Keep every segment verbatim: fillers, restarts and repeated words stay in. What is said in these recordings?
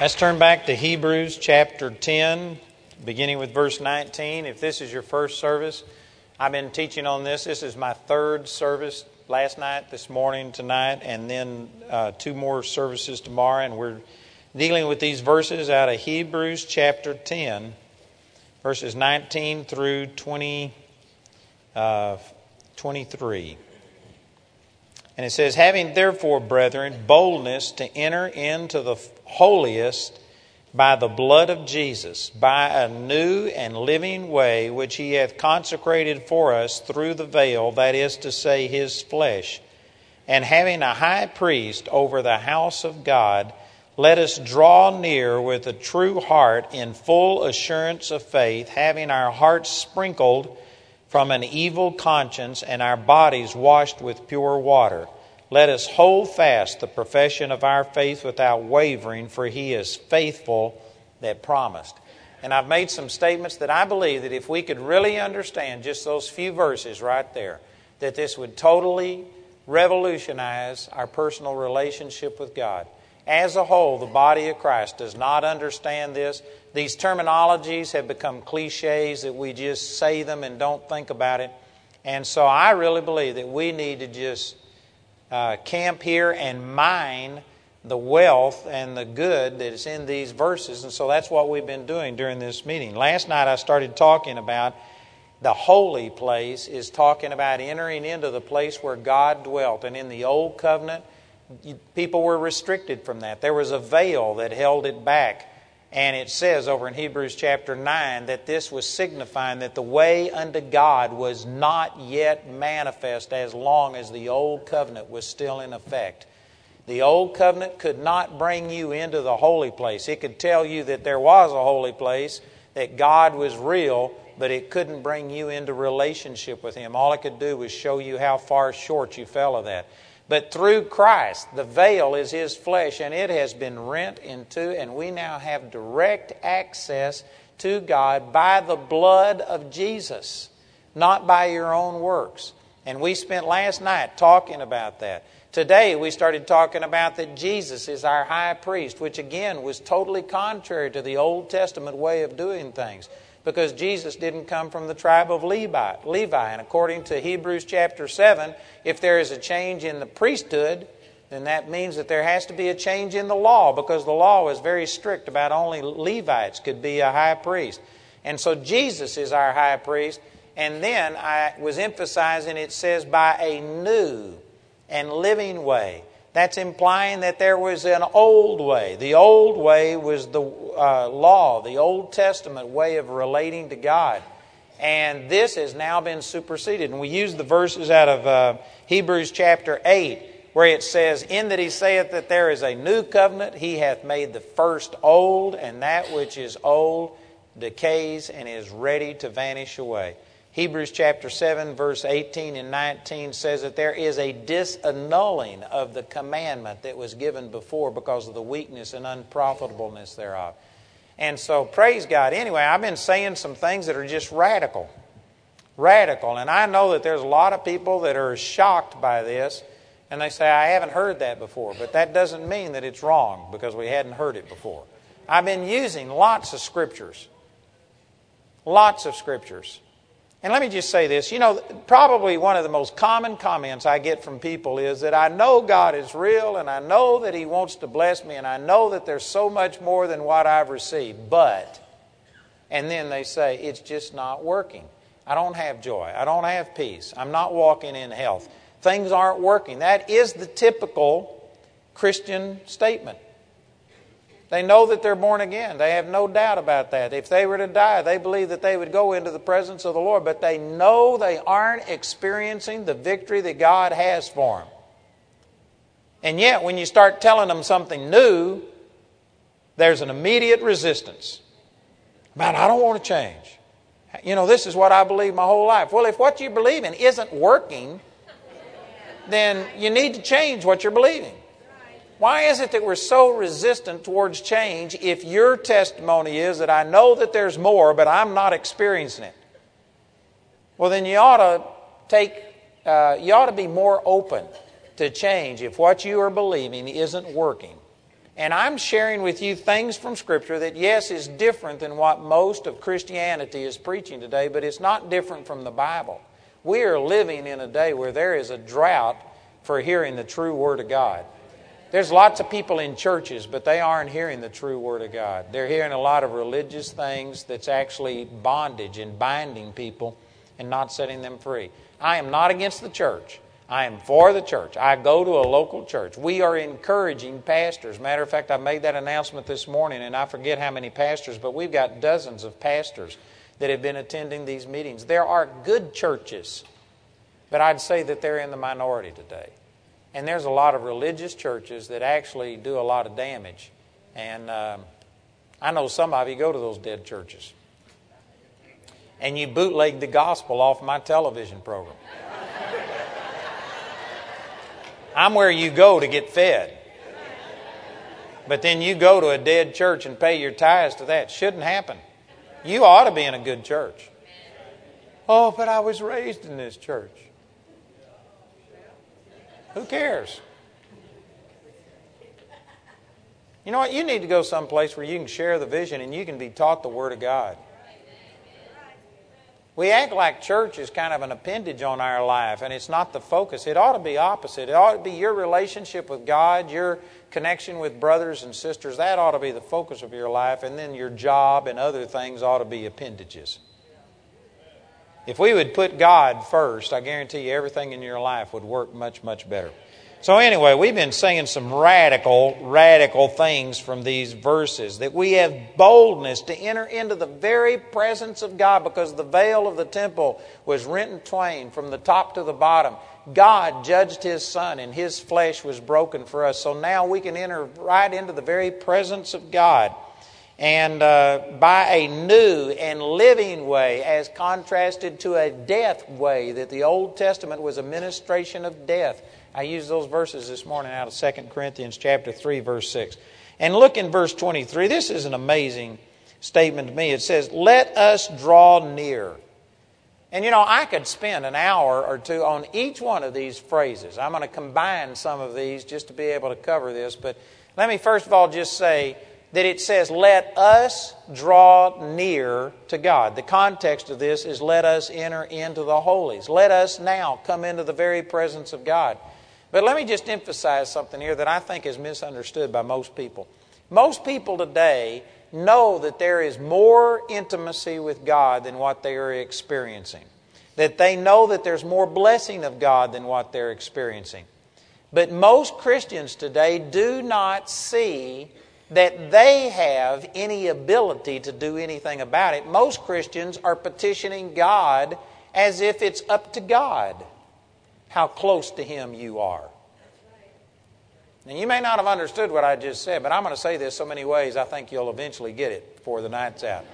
Let's turn back to Hebrews chapter ten, beginning with verse nineteen. If this is your first service, I've been teaching on this. This is my third service last night, this morning, tonight, and then uh, two more services tomorrow. And we're dealing with these verses out of Hebrews chapter ten, verses nineteen through twenty, uh, twenty-three. And it says, having therefore, brethren, boldness to enter into the holiest by the blood of Jesus, by a new and living way which he hath consecrated for us through the veil, that is to say, his flesh. And having a high priest over the house of God, let us draw near with a true heart in full assurance of faith, having our hearts sprinkled from an evil conscience and our bodies washed with pure water. Let us hold fast the profession of our faith without wavering, for he is faithful that promised. And I've made some statements that I believe that if we could really understand just those few verses right there, that this would totally revolutionize our personal relationship with God. As a whole, the body of Christ does not understand this. These terminologies have become cliches that we just say them and don't think about it. And so I really believe that we need to just uh, camp here and mine the wealth and the good that is in these verses. And so that's what we've been doing during this meeting. Last night I started talking about the holy place is talking about entering into the place where God dwelt. And in the Old Covenant, people were restricted from that. There was a veil that held it back. And it says over in Hebrews chapter nine that this was signifying that the way unto God was not yet manifest as long as the Old Covenant was still in effect. The Old Covenant could not bring you into the holy place. It could tell you that there was a holy place, that God was real, but it couldn't bring you into relationship with Him. All it could do was show you how far short you fell of that. But through Christ, the veil is His flesh, and it has been rent in two, and we now have direct access to God by the blood of Jesus, not by your own works. And we spent last night talking about that. Today we started talking about that Jesus is our high priest, which again was totally contrary to the Old Testament way of doing things, because Jesus didn't come from the tribe of Levi. Levi. And according to Hebrews chapter seven, if there is a change in the priesthood, then that means that there has to be a change in the law, because the law was very strict about only Levites could be a high priest. And so Jesus is our high priest. And then I was emphasizing, it says, by a new and living way. That's implying that there was an old way. The old way was the uh, law, the Old Testament way of relating to God. And this has now been superseded. And we use the verses out of uh, Hebrews chapter eight, where it says, in that he saith that there is a new covenant, he hath made the first old, and that which is old decays and is ready to vanish away. Hebrews chapter seven, verse eighteen and nineteen says that there is a disannulling of the commandment that was given before because of the weakness and unprofitableness thereof. And so, praise God. Anyway, I've been saying some things that are just radical. Radical. And I know that there's a lot of people that are shocked by this, and they say, I haven't heard that before. But that doesn't mean that it's wrong because we hadn't heard it before. I've been using lots of scriptures. Lots of scriptures. And let me just say this, you know, probably one of the most common comments I get from people is that I know God is real and I know that He wants to bless me and I know that there's so much more than what I've received, but, and then they say, it's just not working. I don't have joy. I don't have peace. I'm not walking in health. Things aren't working. That is the typical Christian statement. They know that they're born again. They have no doubt about that. If they were to die, they believe that they would go into the presence of the Lord. But they know they aren't experiencing the victory that God has for them. And yet, when you start telling them something new, there's an immediate resistance. Man, I don't want to change. You know, this is what I believe my whole life. Well, if what you believe in isn't working, then you need to change what you're believing. Why is it that we're so resistant towards change if your testimony is that I know that there's more, but I'm not experiencing it? Well, then you ought to take, uh, you ought to be more open to change if what you are believing isn't working. And I'm sharing with you things from Scripture that, yes, is different than what most of Christianity is preaching today, but it's not different from the Bible. We are living in a day where there is a drought for hearing the true Word of God. There's lots of people in churches, but they aren't hearing the true Word of God. They're hearing a lot of religious things that's actually bondage and binding people and not setting them free. I am not against the church. I am for the church. I go to a local church. We are encouraging pastors. Matter of fact, I made that announcement this morning, and I forget how many pastors, but we've got dozens of pastors that have been attending these meetings. There are good churches, but I'd say that they're in the minority today. And there's a lot of religious churches that actually do a lot of damage. And um, I know some of you go to those dead churches. And you bootleg the gospel off my television program. I'm where you go to get fed. But then you go to a dead church and pay your tithes to that. Shouldn't happen. You ought to be in a good church. Oh, but I was raised in this church. Who cares? You know what? You need to go someplace where you can share the vision and you can be taught the Word of God. We act like church is kind of an appendage on our life, and it's not the focus. It ought to be opposite. It ought to be your relationship with God, your connection with brothers and sisters. That ought to be the focus of your life, and then your job and other things ought to be appendages. If we would put God first, I guarantee you everything in your life would work much, much better. So anyway, we've been singing some radical, radical things from these verses, that we have boldness to enter into the very presence of God because the veil of the temple was rent in twain from the top to the bottom. God judged His Son and His flesh was broken for us. So now we can enter right into the very presence of God. And uh, by a new and living way as contrasted to a death way, that the Old Testament was a ministration of death. I used those verses this morning out of Second Corinthians chapter three, verse six. And look in verse twenty-three. This is an amazing statement to me. It says, let us draw near. And you know, I could spend an hour or two on each one of these phrases. I'm going to combine some of these just to be able to cover this. But let me first of all just say that it says, let us draw near to God. The context of this is, let us enter into the holies. Let us now come into the very presence of God. But let me just emphasize something here that I think is misunderstood by most people. Most people today know that there is more intimacy with God than what they are experiencing. That they know that there's more blessing of God than what they're experiencing. But most Christians today do not see that they have any ability to do anything about it. Most Christians are petitioning God as if it's up to God how close to Him you are. And you may not have understood what I just said, but I'm going to say this so many ways I think you'll eventually get it before the night's out.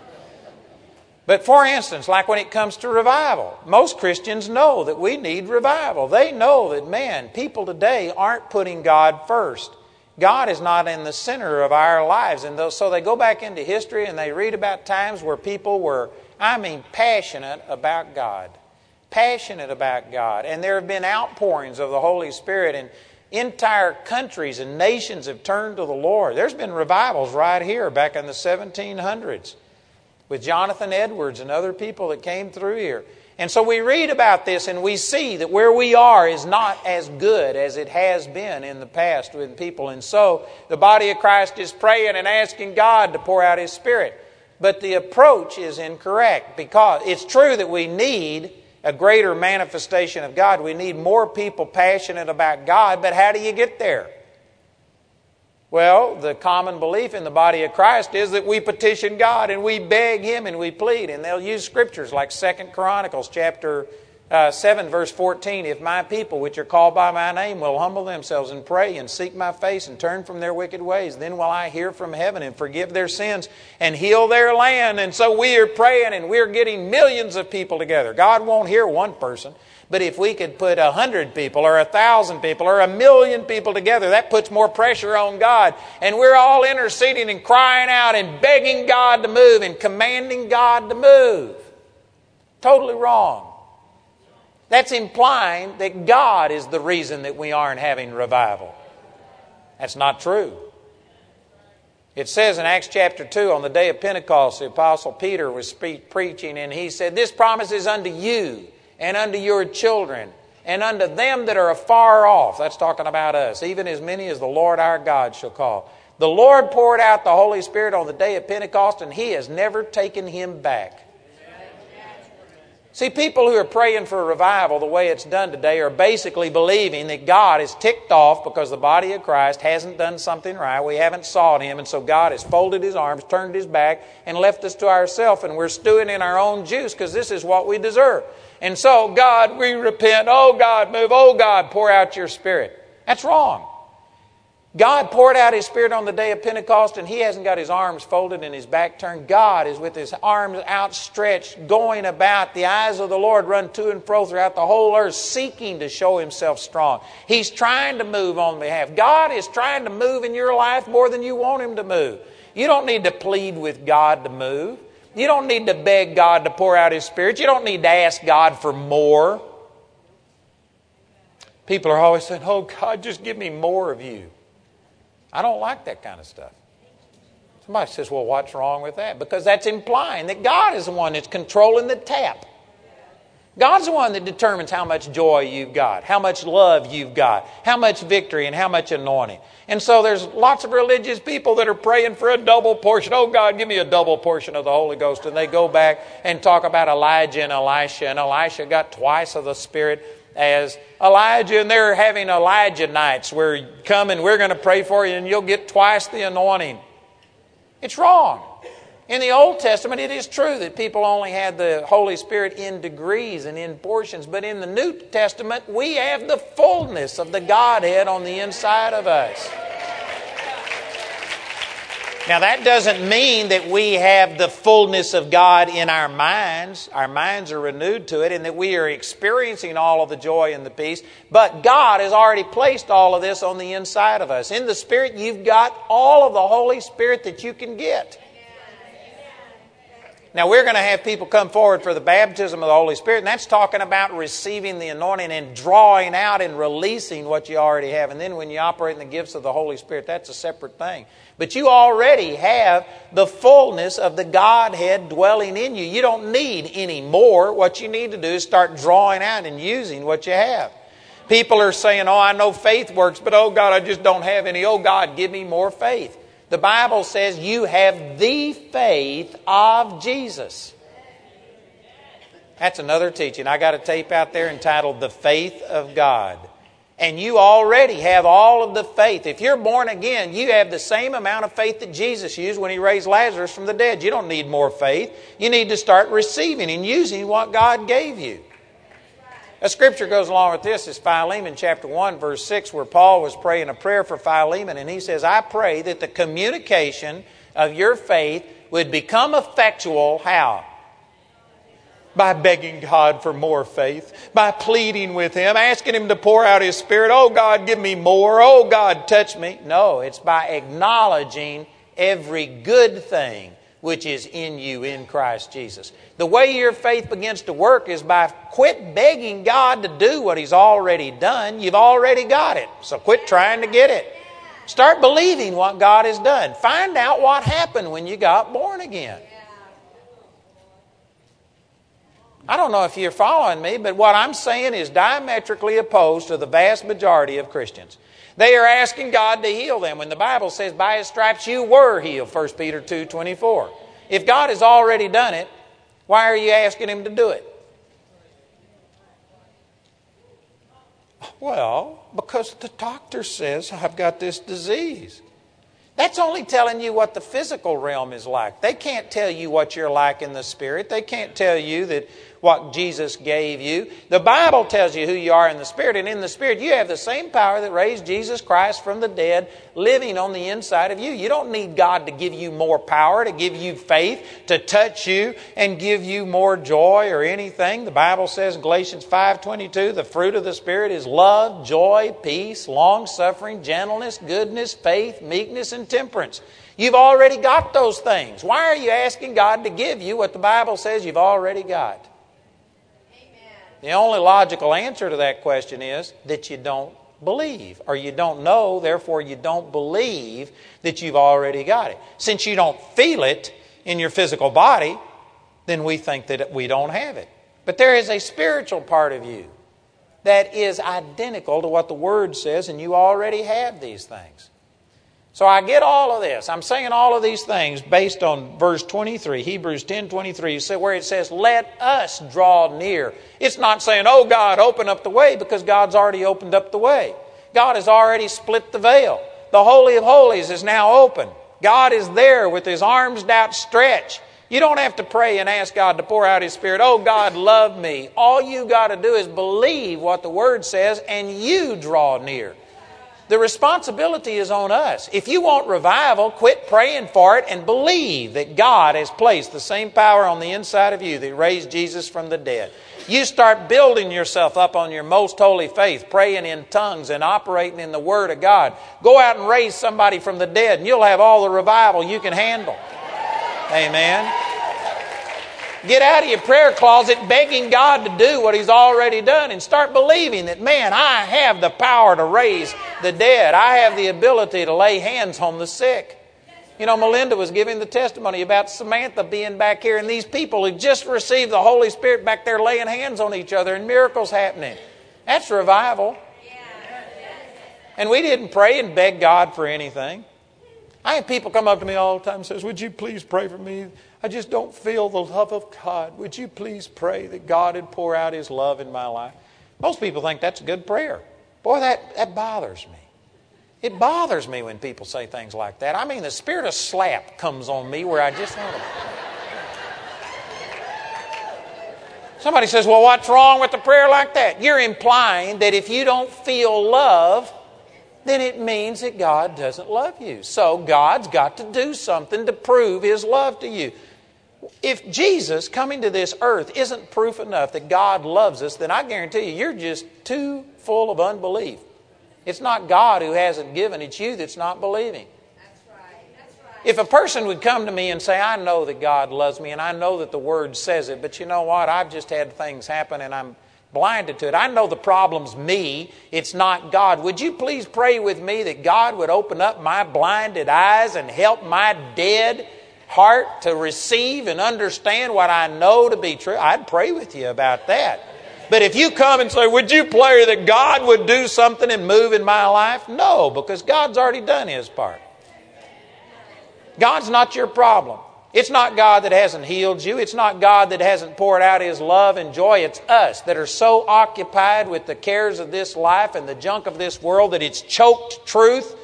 But for instance, like when it comes to revival, most Christians know that we need revival. They know that, man, people today aren't putting God first. God is not in the center of our lives. And so they go back into history and they read about times where people were, I mean, passionate about God. Passionate about God. And there have been outpourings of the Holy Spirit, and entire countries and nations have turned to the Lord. There's been revivals right here back in the seventeen hundreds with Jonathan Edwards and other people that came through here. And so we read about this and we see that where we are is not as good as it has been in the past with people. And so the body of Christ is praying and asking God to pour out His Spirit. But the approach is incorrect, because it's true that we need a greater manifestation of God. We need more people passionate about God. But how do you get there? Well, the common belief in the body of Christ is that we petition God and we beg Him and we plead. And they'll use scriptures like Second Chronicles chapter uh, seven, verse fourteen. If my people, which are called by my name, will humble themselves and pray and seek my face and turn from their wicked ways, then will I hear from heaven and forgive their sins and heal their land. And so we are praying and we're getting millions of people together. God won't hear one person. But if we could put a hundred people or a thousand people or a million people together, that puts more pressure on God. And we're all interceding and crying out and begging God to move and commanding God to move. Totally wrong. That's implying that God is the reason that we aren't having revival. That's not true. It says in Acts chapter two, on the day of Pentecost, the Apostle Peter was speak, preaching, and he said, "This promise is unto you and unto your children and unto them that are afar off." That's talking about us. "Even as many as the Lord our God shall call." The Lord poured out the Holy Spirit on the day of Pentecost, and He has never taken Him back. See, people who are praying for a revival the way it's done today are basically believing that God is ticked off because the body of Christ hasn't done something right. We haven't sought Him, and so God has folded His arms, turned His back, and left us to ourselves, and we're stewing in our own juice because this is what we deserve. And so, "God, we repent. Oh, God, move. Oh, God, pour out your Spirit." That's wrong. God poured out His Spirit on the day of Pentecost, and He hasn't got His arms folded and His back turned. God is with His arms outstretched, going about. The eyes of the Lord run to and fro throughout the whole earth, seeking to show Himself strong. He's trying to move on behalf. God is trying to move in your life more than you want Him to move. You don't need to plead with God to move. You don't need to beg God to pour out His Spirit. You don't need to ask God for more. People are always saying, "Oh, God, just give me more of you." I don't like that kind of stuff. Somebody says, "Well, what's wrong with that?" Because that's implying that God is the one that's controlling the tap. God's the one that determines how much joy you've got, how much love you've got, how much victory and how much anointing. And so there's lots of religious people that are praying for a double portion. "Oh, God, give me a double portion of the Holy Ghost." And they go back and talk about Elijah and Elisha. And Elisha got twice of the Spirit as Elijah, and they're having Elijah nights where you come and we're going to pray for you and you'll get twice the anointing. It's wrong. In the Old Testament, it is true that people only had the Holy Spirit in degrees and in portions, but in the New Testament, we have the fullness of the Godhead on the inside of us. Now, that doesn't mean that we have the fullness of God in our minds. Our minds are renewed to it, and that we are experiencing all of the joy and the peace. But God has already placed all of this on the inside of us. In the Spirit, you've got all of the Holy Spirit that you can get. Now, we're going to have people come forward for the baptism of the Holy Spirit, and that's talking about receiving the anointing and drawing out and releasing what you already have. And then when you operate in the gifts of the Holy Spirit, that's a separate thing. But you already have the fullness of the Godhead dwelling in you. You don't need any more. What you need to do is start drawing out and using what you have. People are saying, "Oh, I know faith works, but oh, God, I just don't have any. Oh, God, give me more faith." The Bible says you have the faith of Jesus. That's another teaching. I got a tape out there entitled "The Faith of God." And you already have all of the faith. If you're born again, you have the same amount of faith that Jesus used when He raised Lazarus from the dead. You don't need more faith. You need to start receiving and using what God gave you. A scripture goes along with this is Philemon chapter one, verse six, where Paul was praying a prayer for Philemon, and he says, "I pray that the communication of your faith would become effectual." How? By begging God for more faith, by pleading with Him, asking Him to pour out His Spirit. "Oh, God, give me more. Oh, God, touch me." No, it's by acknowledging every good thing which is in you in Christ Jesus. The way your faith begins to work is by quit begging God to do what He's already done. You've already got it, so quit trying to get it. Start believing what God has done. Find out what happened when you got born again. I don't know if you're following me, but what I'm saying is diametrically opposed to the vast majority of Christians. They are asking God to heal them when the Bible says, "By His stripes you were healed," First Peter two twenty-four. If God has already done it, why are you asking Him to do it? Well, because the doctor says I've got this disease. That's only telling you what the physical realm is like. They can't tell you what you're like in the Spirit. They can't tell you that what Jesus gave you. The Bible tells you who you are in the Spirit, and in the Spirit you have the same power that raised Jesus Christ from the dead living on the inside of you. You don't need God to give you more power, to give you faith, to touch you and give you more joy or anything. The Bible says in Galatians five twenty-two, "The fruit of the Spirit is love, joy, peace, long-suffering, gentleness, goodness, faith, meekness, and temperance." You've already got those things. Why are you asking God to give you what the Bible says you've already got? Amen. The only logical answer to that question is that you don't believe, or you don't know, therefore you don't believe that you've already got it. Since you don't feel it in your physical body, then we think that we don't have it. But there is a spiritual part of you that is identical to what the Word says, and you already have these things. So I get all of this. I'm saying all of these things based on verse twenty-three, Hebrews ten twenty-three, where it says, let us draw near. It's not saying, oh God, open up the way, because God's already opened up the way. God has already split the veil. The Holy of Holies is now open. God is there with His arms outstretched. You don't have to pray and ask God to pour out His Spirit. Oh, God, love me. All you got to do is believe what the Word says and you draw near. The responsibility is on us. If you want revival, quit praying for it and believe that God has placed the same power on the inside of you that raised Jesus from the dead. You start building yourself up on your most holy faith, praying in tongues and operating in the Word of God. Go out and raise somebody from the dead and you'll have all the revival you can handle. Amen. Get out of your prayer closet begging God to do what He's already done and start believing that, man, I have the power to raise the dead. I have the ability to lay hands on the sick. You know, Melinda was giving the testimony about Samantha being back here and these people who just received the Holy Spirit back there laying hands on each other and miracles happening. That's revival. And we didn't pray and beg God for anything. I have people come up to me all the time and says, would you please pray for me? I just don't feel the love of God. Would you please pray that God would pour out His love in my life? Most people think that's a good prayer. Boy, that, that bothers me. It bothers me when people say things like that. I mean, the spirit of slap comes on me where I just want to. Somebody says, well, what's wrong with a prayer like that? You're implying that if you don't feel love, then it means that God doesn't love you. So God's got to do something to prove His love to you. If Jesus coming to this earth isn't proof enough that God loves us, then I guarantee you, you're just too full of unbelief. It's not God who hasn't given, it's you that's not believing. That's right. That's right. If a person would come to me and say, I know that God loves me and I know that the Word says it, but you know what? I've just had things happen and I'm blinded to it. I know the problem's me. It's not God. Would you please pray with me that God would open up my blinded eyes and help my dead heart to receive and understand what I know to be true? I'd pray with you about that. But if you come and say, would you pray that God would do something and move in my life? No, because God's already done His part. God's not your problem. It's not God that hasn't healed you. It's not God that hasn't poured out His love and joy. It's us that are so occupied with the cares of this life and the junk of this world that it's choked truth.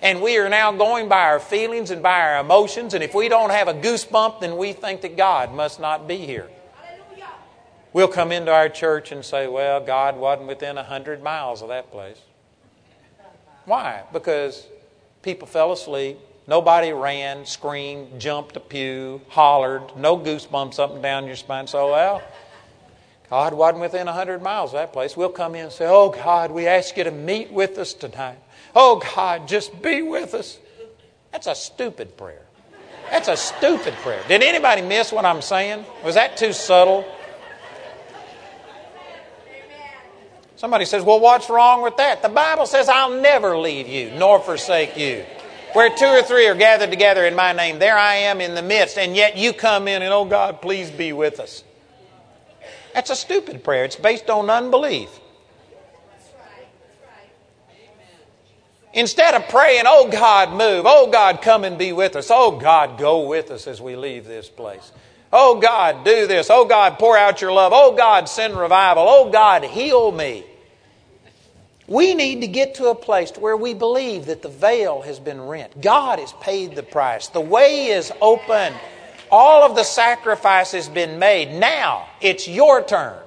And we are now going by our feelings and by our emotions. And if we don't have a goosebump, then we think that God must not be here. Hallelujah. We'll come into our church and say, well, God wasn't within a hundred miles of that place. Why? Because people fell asleep. Nobody ran, screamed, jumped a pew, hollered, no goosebumps up and down your spine. So, well, God wasn't within one hundred miles of that place. We'll come in and say, oh, God, we ask you to meet with us tonight. Oh, God, just be with us. That's a stupid prayer. That's a stupid prayer. Did anybody miss what I'm saying? Was that too subtle? Somebody says, well, what's wrong with that? The Bible says, I'll never leave you nor forsake you. Where two or three are gathered together in my name, there I am in the midst, and yet you come in and, oh God, please be with us. That's a stupid prayer. It's based on unbelief. Instead of praying, oh God, move. Oh God, come and be with us. Oh God, go with us as we leave this place. Oh God, do this. Oh God, pour out your love. Oh God, send revival. Oh God, heal me. We need to get to a place where we believe that the veil has been rent. God has paid the price. The way is open. All of the sacrifice has been made. Now it's your turn.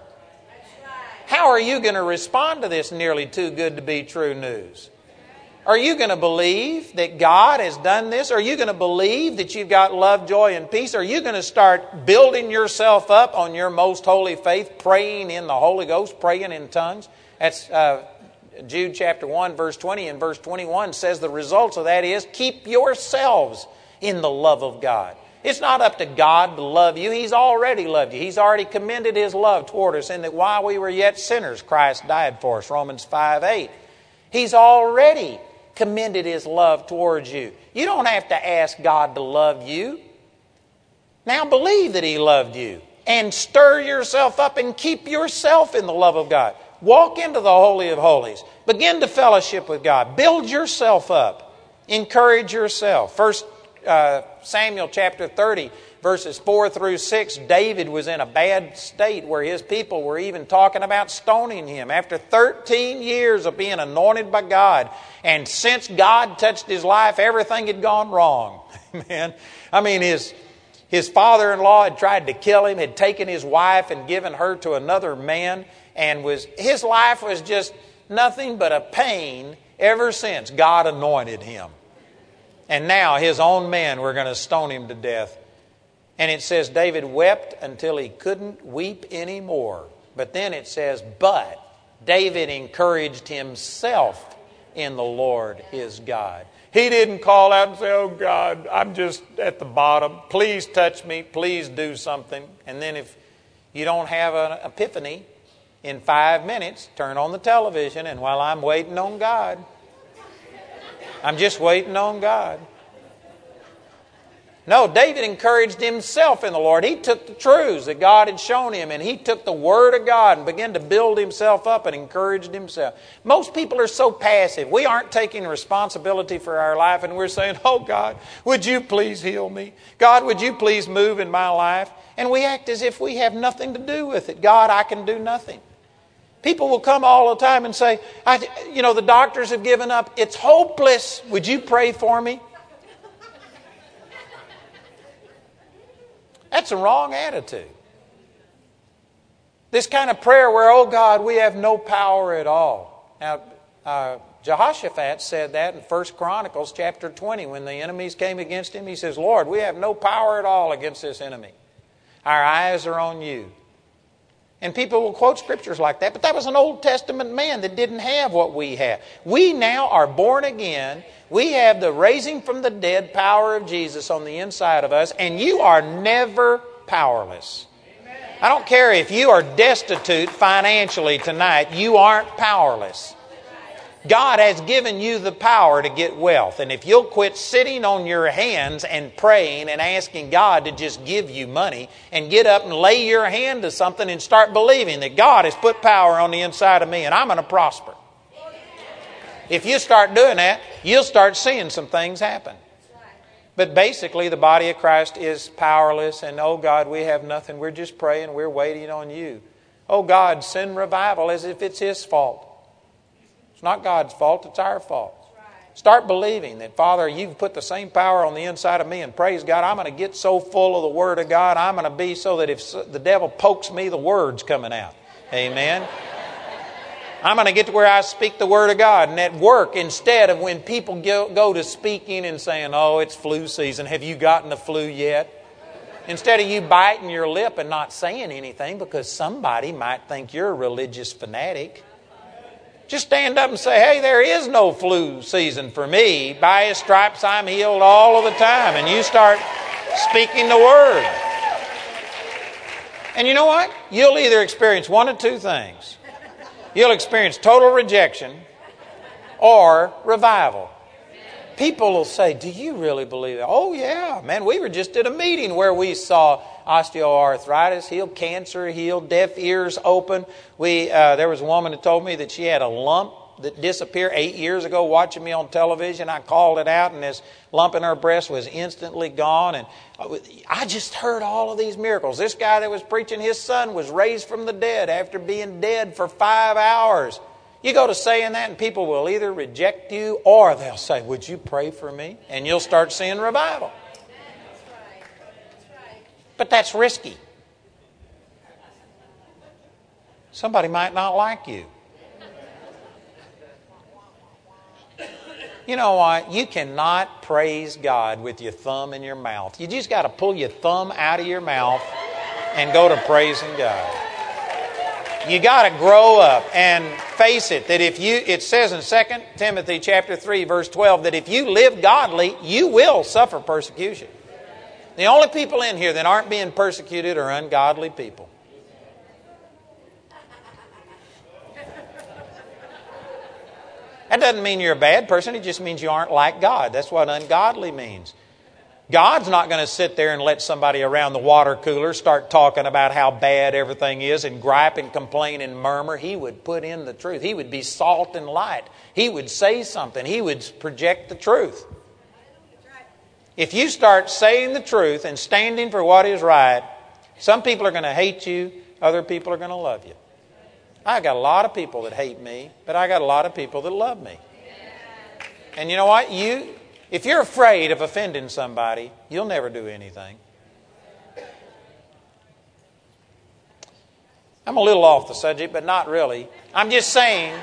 How are you going to respond to this nearly too good to be true news? Are you going to believe that God has done this? Are you going to believe that you've got love, joy, and peace? Are you going to start building yourself up on your most holy faith, praying in the Holy Ghost, praying in tongues? That's... Uh, Jude chapter one, verse twenty and verse twenty-one says the results of that is keep yourselves in the love of God. It's not up to God to love you. He's already loved you. He's already commended His love toward us in that while we were yet sinners, Christ died for us. Romans five eight. He's already commended His love towards you. You don't have to ask God to love you. Now believe that He loved you and stir yourself up and keep yourself in the love of God. Walk into the Holy of Holies. Begin to fellowship with God. Build yourself up. Encourage yourself. First uh, Samuel chapter thirty, verses four through six, David was in a bad state where his people were even talking about stoning him. After thirteen years of being anointed by God, and since God touched his life, everything had gone wrong. Man, I mean, his... His father-in-law had tried to kill him, had taken his wife and given her to another man, and was his life was just nothing but a pain ever since God anointed him. And now his own men were going to stone him to death. And it says David wept until he couldn't weep anymore. But then it says, but David encouraged himself in the Lord his God. He didn't call out and say, oh God, I'm just at the bottom. Please touch me. Please do something. And then if you don't have an epiphany in five minutes, turn on the television and while I'm waiting on God, I'm just waiting on God. No, David encouraged himself in the Lord. He took the truths that God had shown him and he took the Word of God and began to build himself up and encouraged himself. Most people are so passive. We aren't taking responsibility for our life and we're saying, oh God, would you please heal me? God, would you please move in my life? And we act as if we have nothing to do with it. God, I can do nothing. People will come all the time and say, I, you know, the doctors have given up. It's hopeless. Would you pray for me? That's a wrong attitude. This kind of prayer where, oh God, we have no power at all. Now, uh, Jehoshaphat said that in First Chronicles chapter twenty. When the enemies came against him, he says, Lord, we have no power at all against this enemy. Our eyes are on you. And people will quote scriptures like that, but that was an Old Testament man that didn't have what we have. We now are born again. We have the raising from the dead power of Jesus on the inside of us, and you are never powerless. Amen. I don't care if you are destitute financially tonight, you aren't powerless. God has given you the power to get wealth, and if you'll quit sitting on your hands and praying and asking God to just give you money and get up and lay your hand to something and start believing that God has put power on the inside of me and I'm going to prosper. If you start doing that, you'll start seeing some things happen. But basically the body of Christ is powerless and, oh God, we have nothing. We're just praying. We're waiting on you. Oh God, send revival as if it's His fault. Not God's fault, it's our fault. Start believing that, Father, you've put the same power on the inside of me, and praise God, I'm going to get so full of the Word of God, I'm going to be so that if the devil pokes me, the Word's coming out. Amen. I'm going to get to where I speak the Word of God, and at work, instead of when people go to speaking and saying, oh, it's flu season, have you gotten the flu yet? Instead of you biting your lip and not saying anything because somebody might think you're a religious fanatic, just stand up and say, hey, there is no flu season for me. By His stripes I'm healed all of the time. And you start speaking the Word. And you know what? You'll either experience one of two things. You'll experience total rejection or revival. People will say, do you really believe that? Oh, yeah, man, we were just at a meeting where we saw osteoarthritis healed, cancer healed, deaf ears open. We uh, there was a woman that told me that she had a lump that disappeared eight years ago watching me on television. I called it out, and this lump in her breast was instantly gone. And I just heard all of these miracles. This guy that was preaching, his son was raised from the dead after being dead for five hours. You go to saying that and people will either reject you or they'll say, would you pray for me? And you'll start seeing revival. But that's risky. Somebody might not like you. You know what? You cannot praise God with your thumb in your mouth. You just got to pull your thumb out of your mouth and go to praising God. You got to grow up and face it that if you, it says in Second Timothy chapter three, verse twelve, that if you live godly, you will suffer persecution. The only people in here that aren't being persecuted are ungodly people. That doesn't mean you're a bad person. It just means you aren't like God. That's what ungodly means. God's not going to sit there and let somebody around the water cooler start talking about how bad everything is and gripe and complain and murmur. He would put in the truth. He would be salt and light. He would say something. He would project the truth. If you start saying the truth and standing for what is right, some people are going to hate you. Other people are going to love you. I got a lot of people that hate me, but I got a lot of people that love me. And you know what? You, if you're afraid of offending somebody, you'll never do anything. I'm a little off the subject, but not really. I'm just saying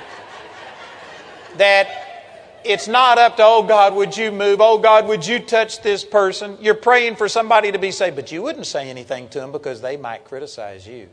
that it's not up to, oh God, would you move? Oh God, would you touch this person? You're praying for somebody to be saved, but you wouldn't say anything to them because they might criticize you.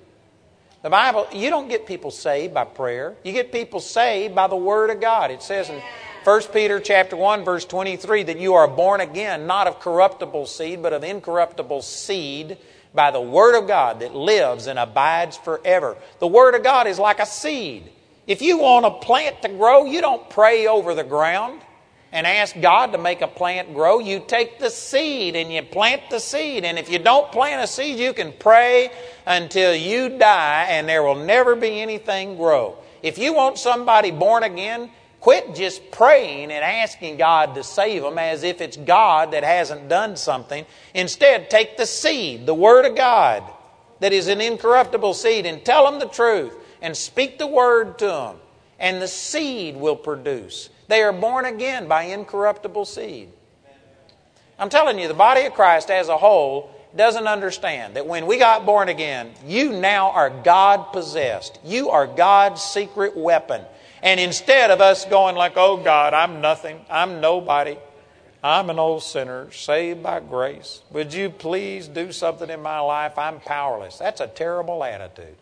The Bible, you don't get people saved by prayer. You get people saved by the Word of God. It says in First Peter chapter one, verse twenty-three, that you are born again, not of corruptible seed, but of incorruptible seed by the Word of God that lives and abides forever. The Word of God is like a seed. If you want a plant to grow, you don't pray over the ground and ask God to make a plant grow. You take the seed and you plant the seed. And if you don't plant a seed, you can pray until you die and there will never be anything grow. If you want somebody born again, quit just praying and asking God to save them as if it's God that hasn't done something. Instead, take the seed, the Word of God, that is an incorruptible seed, and tell them the truth. And speak the word to them, and the seed will produce. They are born again by incorruptible seed. I'm telling you, the body of Christ as a whole doesn't understand that when we got born again, you now are God-possessed. You are God's secret weapon. And instead of us going like, oh God, I'm nothing, I'm nobody, I'm an old sinner, saved by grace. Would you please do something in my life? I'm powerless. That's a terrible attitude.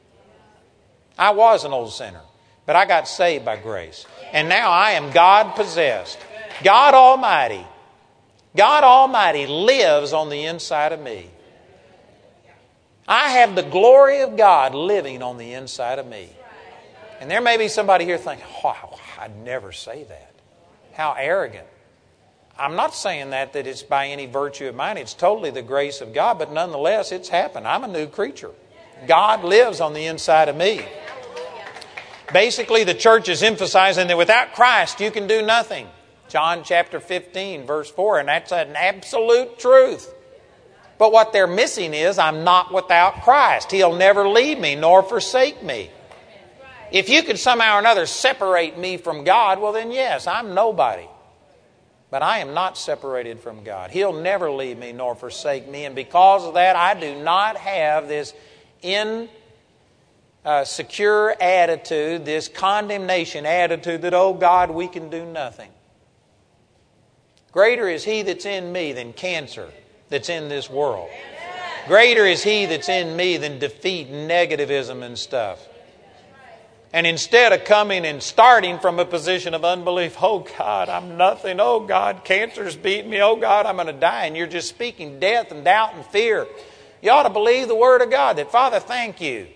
I was an old sinner, but I got saved by grace. And now I am God-possessed. God Almighty. God Almighty lives on the inside of me. I have the glory of God living on the inside of me. And there may be somebody here thinking, oh, I'd never say that. How arrogant. I'm not saying that, that it's by any virtue of mine. It's totally the grace of God, but nonetheless, it's happened. I'm a new creature. God lives on the inside of me. Basically, the church is emphasizing that without Christ, you can do nothing. John chapter fifteen, verse four, and that's an absolute truth. But what they're missing is, I'm not without Christ. He'll never leave me nor forsake me. If you could somehow or another separate me from God, well then yes, I'm nobody. But I am not separated from God. He'll never leave me nor forsake me. And because of that, I do not have this in uh, secure attitude, this condemnation attitude that, oh God, we can do nothing. Greater is He that's in me than cancer that's in this world. Greater is He that's in me than defeat and negativism and stuff. And instead of coming and starting from a position of unbelief, oh God, I'm nothing. Oh God, cancer's beating me. Oh God, I'm going to die. And you're just speaking death and doubt and fear. You ought to believe the Word of God that, Father, thank you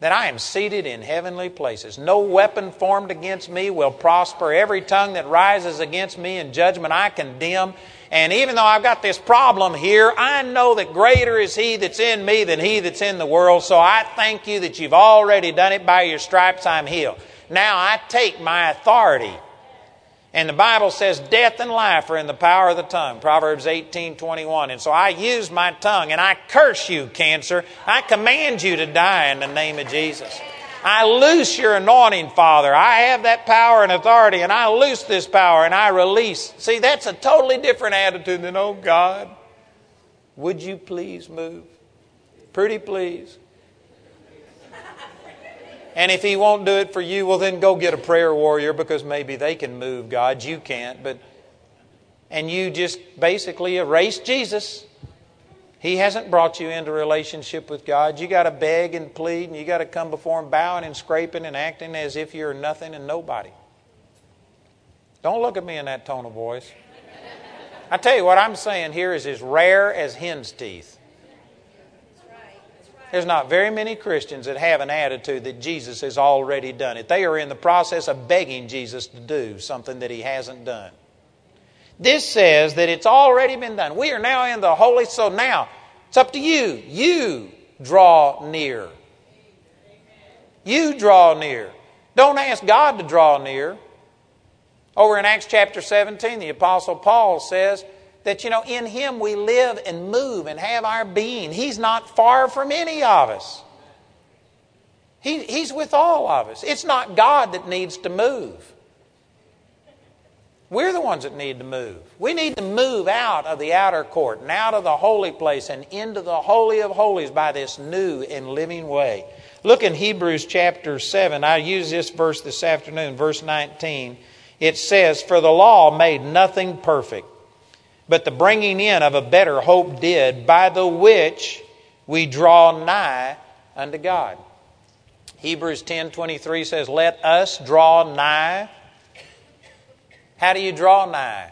that I am seated in heavenly places. No weapon formed against me will prosper. Every tongue that rises against me in judgment I condemn. And even though I've got this problem here, I know that greater is He that's in me than he that's in the world. So I thank you that you've already done it. By your stripes I'm healed. Now I take my authority. And the Bible says death and life are in the power of the tongue. Proverbs eighteen twenty-one. And so I use my tongue and I curse you, cancer. I command you to die in the name of Jesus. I loose your anointing, Father. I have that power and authority, and I loose this power and I release. See, that's a totally different attitude than, oh God, would you please move? Pretty please. And if He won't do it for you, well then go get a prayer warrior, because maybe they can move God. You can't. But and you just basically erase Jesus. He hasn't brought you into relationship with God. You got to beg and plead, and you got to come before Him bowing and scraping and acting as if you're nothing and nobody. Don't look at me in that tone of voice. I tell you what I'm saying here is as rare as hen's teeth. There's not very many Christians that have an attitude that Jesus has already done it. They are in the process of begging Jesus to do something that He hasn't done. This says that it's already been done. We are now in the holy, so now it's up to you. You draw near. You draw near. Don't ask God to draw near. Over in Acts chapter seventeen, the Apostle Paul says that, you know, in Him we live and move and have our being. He's not far from any of us. He, he's with all of us. It's not God that needs to move. We're the ones that need to move. We need to move out of the outer court and out of the holy place and into the Holy of Holies by this new and living way. Look in Hebrews chapter seven. I use this verse this afternoon, verse nineteen. It says, "For the law made nothing perfect, but the bringing in of a better hope did, by the which we draw nigh unto God." Hebrews ten twenty-three says, "Let us draw nigh." How do you draw nigh?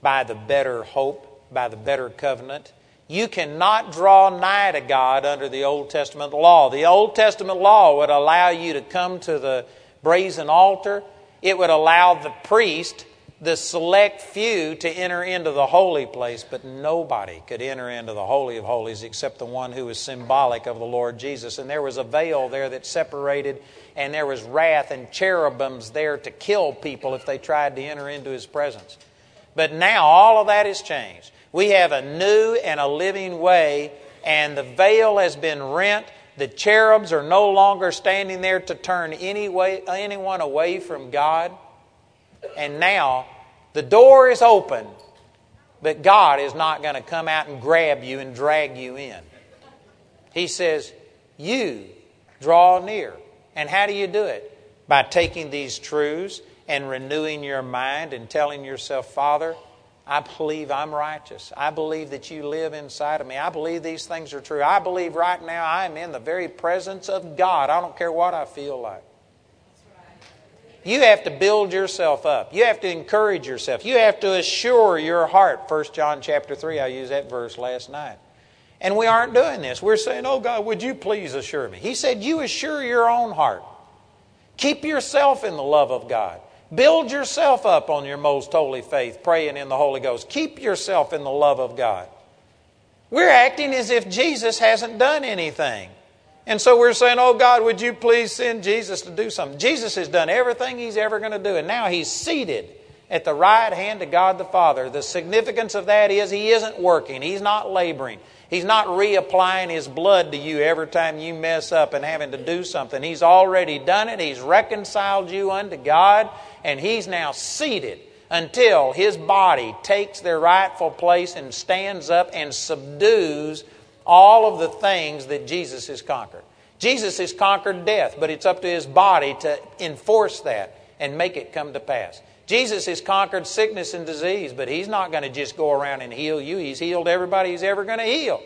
By the better hope, by the better covenant. You cannot draw nigh to God under the Old Testament law. The Old Testament law would allow you to come to the brazen altar. It would allow the priest, the select few, to enter into the holy place, but nobody could enter into the Holy of Holies except the one who was symbolic of the Lord Jesus. And there was a veil there that separated, and there was wrath and cherubims there to kill people if they tried to enter into His presence. But now all of that has changed. We have a new and a living way, and the veil has been rent. The cherubs are no longer standing there to turn any way, anyone away from God. And now the door is open, but God is not going to come out and grab you and drag you in. He says, you draw near. And how do you do it? By taking these truths and renewing your mind and telling yourself, Father, I believe I'm righteous. I believe that you live inside of me. I believe these things are true. I believe right now I'm in the very presence of God. I don't care what I feel like. You have to build yourself up. You have to encourage yourself. You have to assure your heart. First John chapter three, I used that verse last night. And we aren't doing this. We're saying, oh God, would you please assure me? He said, you assure your own heart. Keep yourself in the love of God. Build yourself up on your most holy faith, praying in the Holy Ghost. Keep yourself in the love of God. We're acting as if Jesus hasn't done anything. And so we're saying, oh God, would you please send Jesus to do something? Jesus has done everything He's ever going to do, and now He's seated at the right hand of God the Father. The significance of that is He isn't working. He's not laboring. He's not reapplying His blood to you every time you mess up and having to do something. He's already done it. He's reconciled you unto God, and He's now seated until His body takes their rightful place and stands up and subdues all of the things that Jesus has conquered. Jesus has conquered death, but it's up to His body to enforce that and make it come to pass. Jesus has conquered sickness and disease, but He's not going to just go around and heal you. He's healed everybody He's ever going to heal.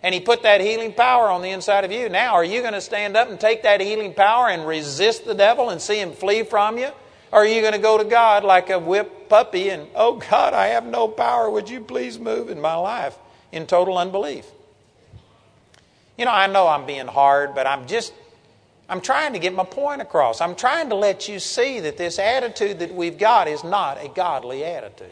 And He put that healing power on the inside of you. Now, are you going to stand up and take that healing power and resist the devil and see him flee from you? Or are you going to go to God like a whipped puppy and, oh God, I have no power. Would you please move in my life in total unbelief? You know, I know I'm being hard, but I'm just, I'm trying to get my point across. I'm trying to let you see that this attitude that we've got is not a godly attitude.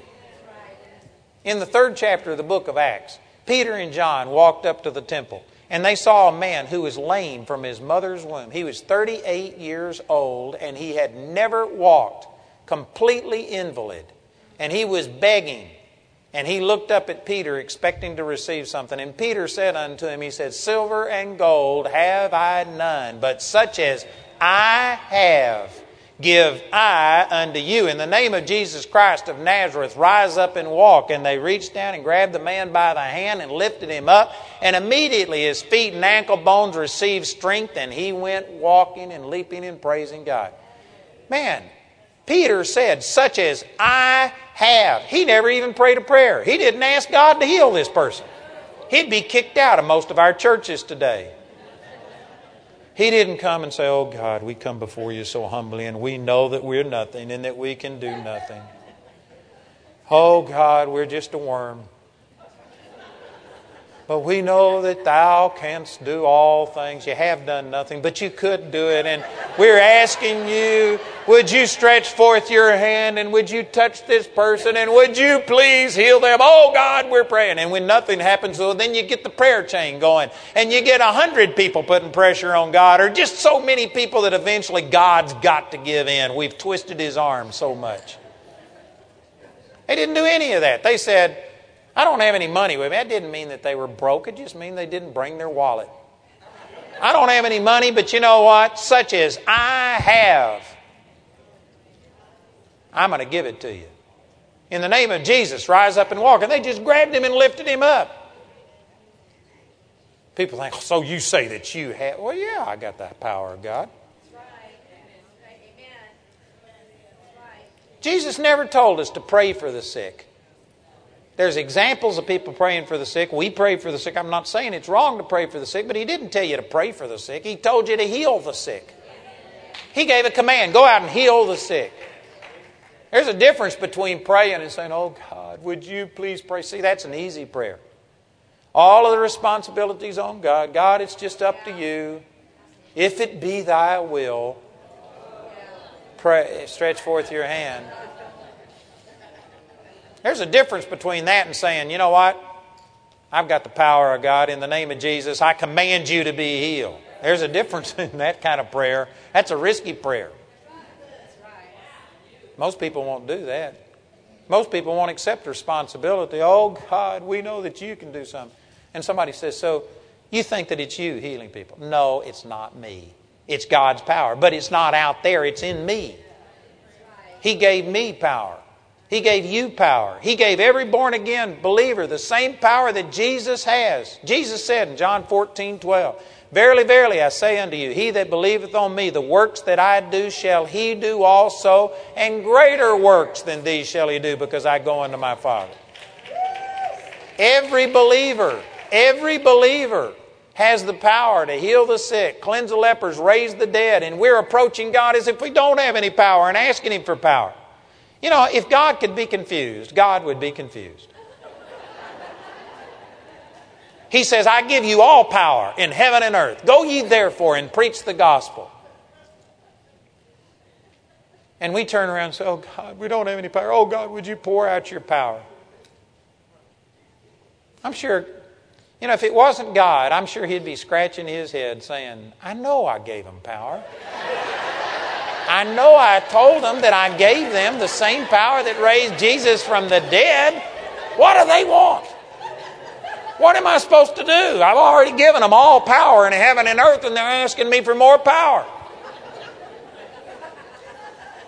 In the third chapter of the book of Acts, Peter and John walked up to the temple, and they saw a man who was lame from his mother's womb. He was thirty-eight years old, and he had never walked, completely invalid, and he was begging. And he looked up at Peter expecting to receive something. And Peter said unto him, he said, silver and gold have I none, but such as I have give I unto you. In the name of Jesus Christ of Nazareth, rise up and walk. And they reached down and grabbed the man by the hand and lifted him up. And immediately his feet and ankle bones received strength, and he went walking and leaping and praising God. Man, Peter said, such as I have. He never even prayed a prayer. He didn't ask God to heal this person. He'd be kicked out of most of our churches today. He didn't come and say, oh God, we come before you so humbly, and we know that we're nothing and that we can do nothing. Oh God, we're just a worm. But we know that thou canst do all things. You have done nothing, but you could do it. And we're asking you, would you stretch forth your hand and would you touch this person and would you please heal them? Oh God, we're praying. And when nothing happens, well, then you get the prayer chain going and you get a hundred people putting pressure on God, or just so many people that eventually God's got to give in. We've twisted his arm so much. They didn't do any of that. They said, I don't have any money with me. That didn't mean that they were broke. It just mean they didn't bring their wallet. I don't have any money, but you know what? Such as I have, I'm going to give it to you. In the name of Jesus, rise up and walk. And they just grabbed him and lifted him up. People think, oh, so you say that you have. Well, yeah, I got that power of God. Jesus never told us to pray for the sick. There's examples of people praying for the sick. We pray for the sick. I'm not saying it's wrong to pray for the sick, but he didn't tell you to pray for the sick. He told you to heal the sick. He gave a command, go out and heal the sick. There's a difference between praying and saying, oh God, would you please pray? See, that's an easy prayer. All of the responsibility's on God. God, it's just up to you. If it be thy will, pray, stretch forth your hand. There's a difference between that and saying, you know what? I've got the power of God. In the name of Jesus, I command you to be healed. There's a difference in that kind of prayer. That's a risky prayer. Most people won't do that. Most people won't accept responsibility. Oh, God, we know that you can do something. And somebody says, so you think that it's you healing people? No, it's not me. It's God's power. But it's not out there. It's in me. He gave me power. He gave you power. He gave every born-again believer the same power that Jesus has. Jesus said in John fourteen twelve, verily, verily, I say unto you, he that believeth on me, the works that I do shall he do also, and greater works than these shall he do, because I go unto my Father. Every believer, every believer has the power to heal the sick, cleanse the lepers, raise the dead, and we're approaching God as if we don't have any power and asking him for power. You know, if God could be confused, God would be confused. He says, I give you all power in heaven and earth. Go ye therefore and preach the gospel. And we turn around and say, oh God, we don't have any power. Oh God, would you pour out your power? I'm sure, you know, if it wasn't God, I'm sure he'd be scratching his head saying, I know I gave him power. I know I told them that I gave them the same power that raised Jesus from the dead. What do they want? What am I supposed to do? I've already given them all power in heaven and earth, and they're asking me for more power.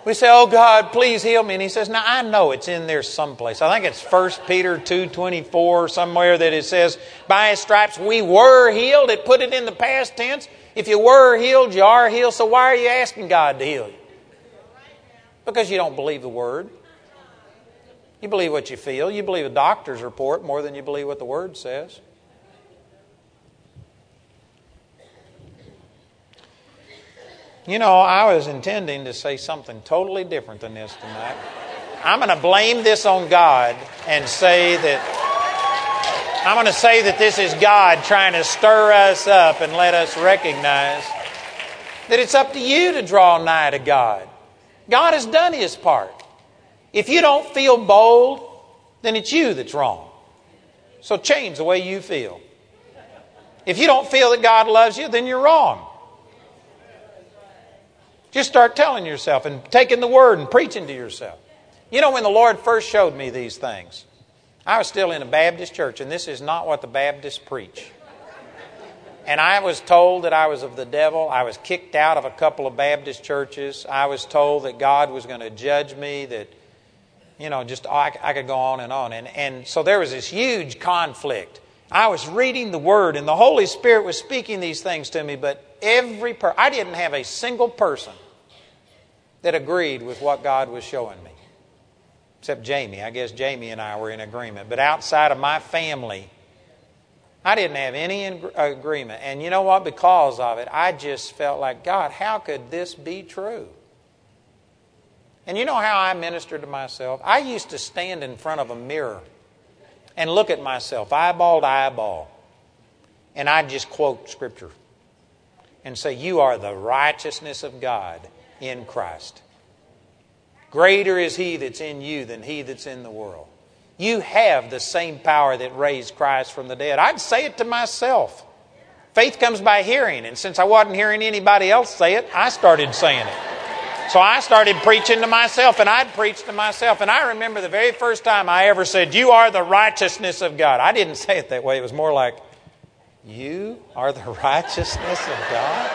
We say, oh God, please heal me. And he says, now I know it's in there someplace. I think it's First Peter two twenty-four somewhere that it says, by his stripes we were healed. It put it in the past tense. If you were healed, you are healed. So why are you asking God to heal you? Because you don't believe the Word. You believe what you feel. You believe a doctor's report more than you believe what the Word says. You know, I was intending to say something totally different than this tonight. I'm going to blame this on God and say that... I'm going to say that this is God trying to stir us up and let us recognize that it's up to you to draw nigh to God. God has done his part. If you don't feel bold, then it's you that's wrong. So change the way you feel. If you don't feel that God loves you, then you're wrong. Just start telling yourself and taking the Word and preaching to yourself. You know, when the Lord first showed me these things, I was still in a Baptist church, and this is not what the Baptists preach. And I was told that I was of the devil. I was kicked out of a couple of Baptist churches. I was told that God was going to judge me, that, you know, just I, I could go on and on. And, and so there was this huge conflict. I was reading the Word, and the Holy Spirit was speaking these things to me, but every per- I didn't have a single person that agreed with what God was showing me. Except Jamie. I guess Jamie and I were in agreement. But outside of my family, I didn't have any in- agreement. And you know what? Because of it, I just felt like, God, how could this be true? And you know how I ministered to myself? I used to stand in front of a mirror and look at myself, eyeball to eyeball. and I just quote Scripture and say, you are the righteousness of God in Christ. Greater is He that's in you than he that's in the world. You have the same power that raised Christ from the dead. I'd say it to myself. Faith comes by hearing, and since I wasn't hearing anybody else say it, I started saying it. So I started preaching to myself, and I'd preach to myself. And I remember the very first time I ever said, you are the righteousness of God. I didn't say it that way. It was more like, you are the righteousness of God?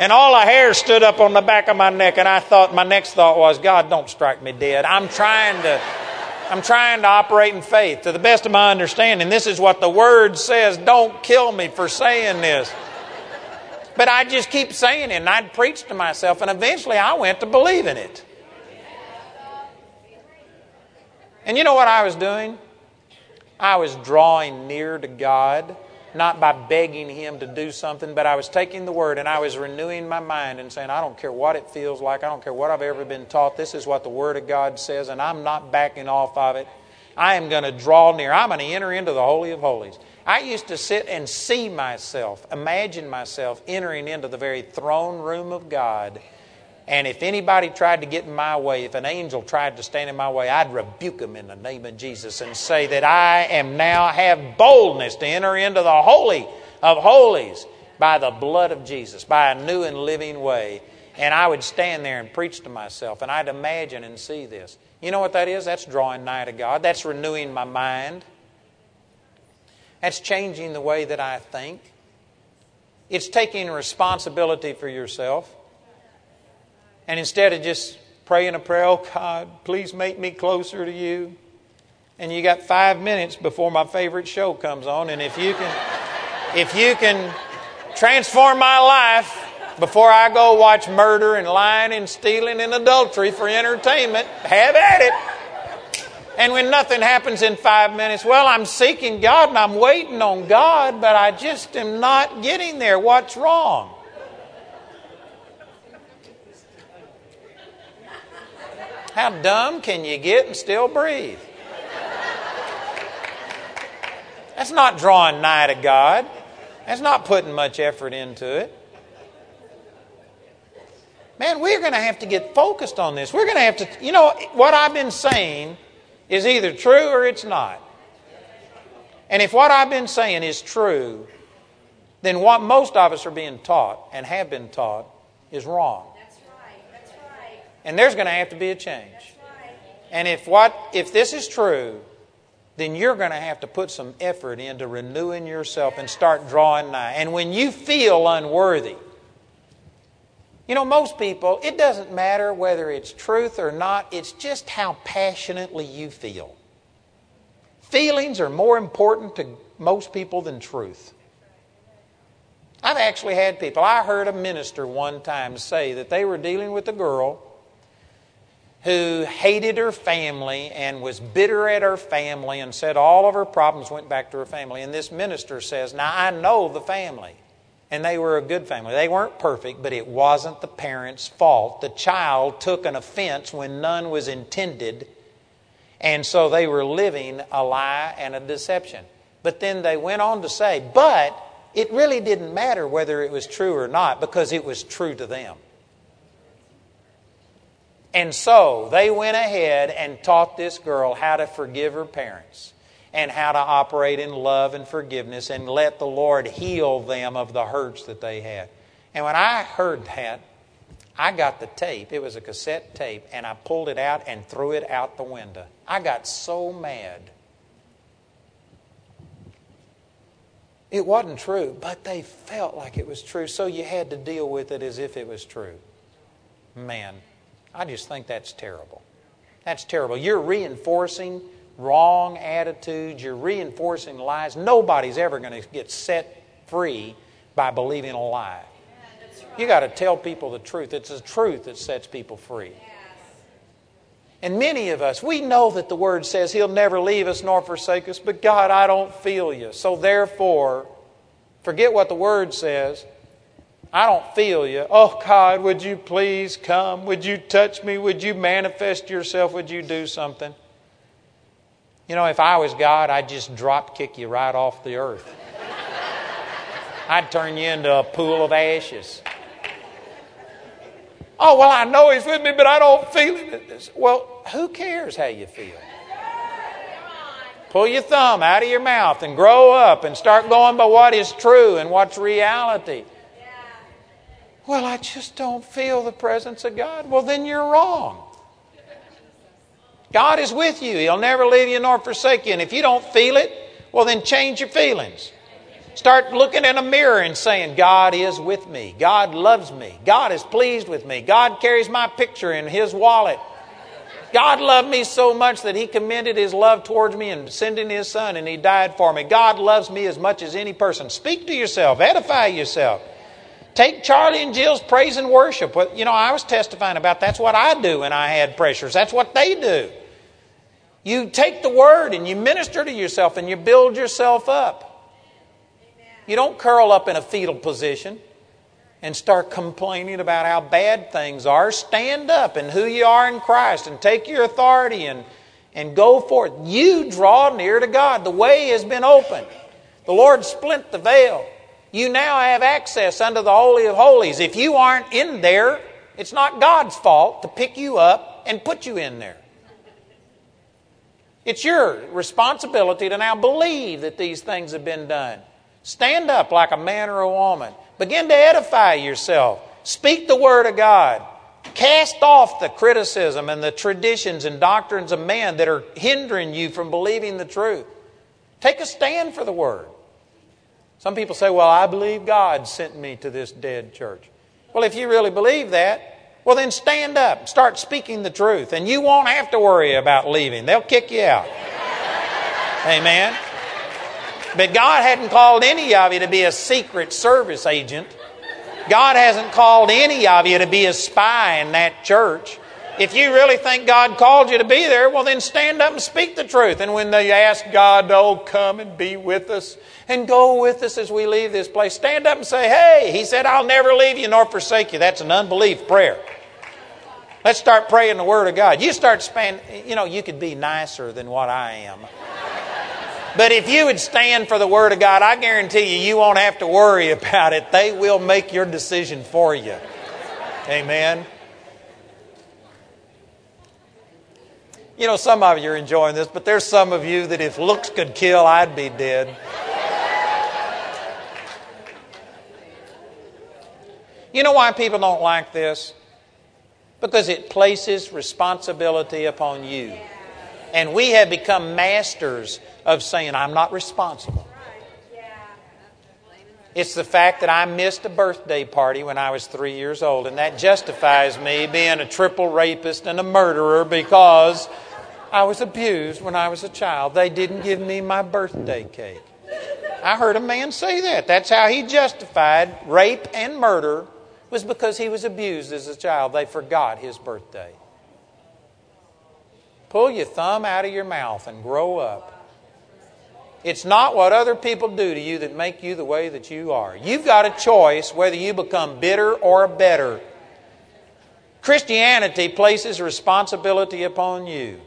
And all the hair stood up on the back of my neck, and I thought, my next thought was, God, don't strike me dead. I'm trying to... I'm trying to operate in faith to the best of my understanding. This is what the Word says. Don't kill me for saying this. But I just keep saying it, and I'd preach to myself, and eventually I went to believe in it. And you know what I was doing? I was drawing near to God, not by begging Him to do something, but I was taking the Word and I was renewing my mind and saying, I don't care what it feels like. I don't care what I've ever been taught. This is what the Word of God says, and I'm not backing off of it. I am going to draw near. I'm going to enter into the Holy of Holies. I used to sit and see myself, imagine myself entering into the very throne room of God. And if anybody tried to get in my way, if an angel tried to stand in my way, I'd rebuke him in the name of Jesus and say that I am now have boldness to enter into the Holy of Holies by the blood of Jesus, by a new and living way. And I would stand there and preach to myself, and I'd imagine and see this. You know what that is? That's drawing nigh to God. That's renewing my mind. That's changing the way that I think. It's taking responsibility for yourself. And instead of just praying a prayer, oh God, please make me closer to you. And you got five minutes before my favorite show comes on. And if you can, if you can transform my life before I go watch murder and lying and stealing and adultery for entertainment, have at it. And when nothing happens in five minutes, well, I'm seeking God and I'm waiting on God, but I just am not getting there. What's wrong? How dumb can you get and still breathe? That's not drawing nigh to God. That's not putting much effort into it. Man, we're going to have to get focused on this. We're going to have to, you know, what I've been saying is either true or it's not. And if what I've been saying is true, then what most of us are being taught and have been taught is wrong. And there's going to have to be a change. And if what if this is true, then you're going to have to put some effort into renewing yourself and start drawing nigh. And when you feel unworthy, you know, most people, it doesn't matter whether it's truth or not. It's just how passionately you feel. Feelings are more important to most people than truth. I've actually had people, I heard a minister one time say that they were dealing with a girl who hated her family and was bitter at her family and said all of her problems went back to her family. And this minister says, now I know the family. And they were a good family. They weren't perfect, but it wasn't the parents' fault. The child took an offense when none was intended. And so they were living a lie and a deception. But then they went on to say, but it really didn't matter whether it was true or not because it was true to them. And so they went ahead and taught this girl how to forgive her parents and how to operate in love and forgiveness and let the Lord heal them of the hurts that they had. And when I heard that, I got the tape. It was a cassette tape, and I pulled it out and threw it out the window. I got so mad. It wasn't true, but they felt like it was true, so you had to deal with it as if it was true. Man. I just think that's terrible. That's terrible. You're reinforcing wrong attitudes. You're reinforcing lies. Nobody's ever going to get set free by believing a lie. Yeah, right. You got to tell people the truth. It's the truth that sets people free. Yes. And many of us, we know that the Word says He'll never leave us nor forsake us, but God, I don't feel you. So therefore, forget what the Word says. I don't feel you. Oh, God, would you please come? Would you touch me? Would you manifest yourself? Would you do something? You know, if I was God, I'd just drop kick you right off the earth. I'd turn you into a pool of ashes. Oh, well, I know he's with me, but I don't feel it. Well, who cares how you feel? Pull your thumb out of your mouth and grow up and start going by what is true and what's reality. Well, I just don't feel the presence of God. Well, then you're wrong. God is with you. He'll never leave you nor forsake you. And if you don't feel it, well, then change your feelings. Start looking in a mirror and saying, God is with me. God loves me. God is pleased with me. God carries my picture in His wallet. God loved me so much that He commended His love towards me in sending His Son, and He died for me. God loves me as much as any person. Speak to yourself. Edify yourself. Take Charlie and Jill's praise and worship. You know, I was testifying about that's what I do when I had pressures. That's what they do. You take the Word and you minister to yourself and you build yourself up. You don't curl up in a fetal position and start complaining about how bad things are. Stand up and who you are in Christ and take your authority and, and go forth. You draw near to God. The way has been opened. The Lord split the veil. You now have access unto the Holy of Holies. If you aren't in there, it's not God's fault to pick you up and put you in there. It's your responsibility to now believe that these things have been done. Stand up like a man or a woman. Begin to edify yourself. Speak the Word of God. Cast off the criticism and the traditions and doctrines of man that are hindering you from believing the truth. Take a stand for the Word. Some people say, well, I believe God sent me to this dead church. Well, if you really believe that, well, then stand up and start speaking the truth. And you won't have to worry about leaving. They'll kick you out. Amen. But God hadn't called any of you to be a secret service agent. God hasn't called any of you to be a spy in that church. If you really think God called you to be there, well, then stand up and speak the truth. And when they ask God, oh, come and be with us and go with us as we leave this place, stand up and say, hey, He said, I'll never leave you nor forsake you. That's an unbelief prayer. Let's start praying the Word of God. You start span, you know, you could be nicer than what I am. But if you would stand for the Word of God, I guarantee you, you won't have to worry about it. They will make your decision for you. Amen. You know, some of you are enjoying this, but there's some of you that if looks could kill, I'd be dead. You know why people don't like this? Because it places responsibility upon you. And we have become masters of saying, I'm not responsible. It's the fact that I missed a birthday party when I was three years old, and that justifies me being a triple rapist and a murderer because I was abused when I was a child. They didn't give me my birthday cake. I heard a man say that. That's how he justified rape and murder, was because he was abused as a child. They forgot his birthday. Pull your thumb out of your mouth and grow up. It's not what other people do to you that make you the way that you are. You've got a choice whether you become bitter or better. Christianity places responsibility upon you.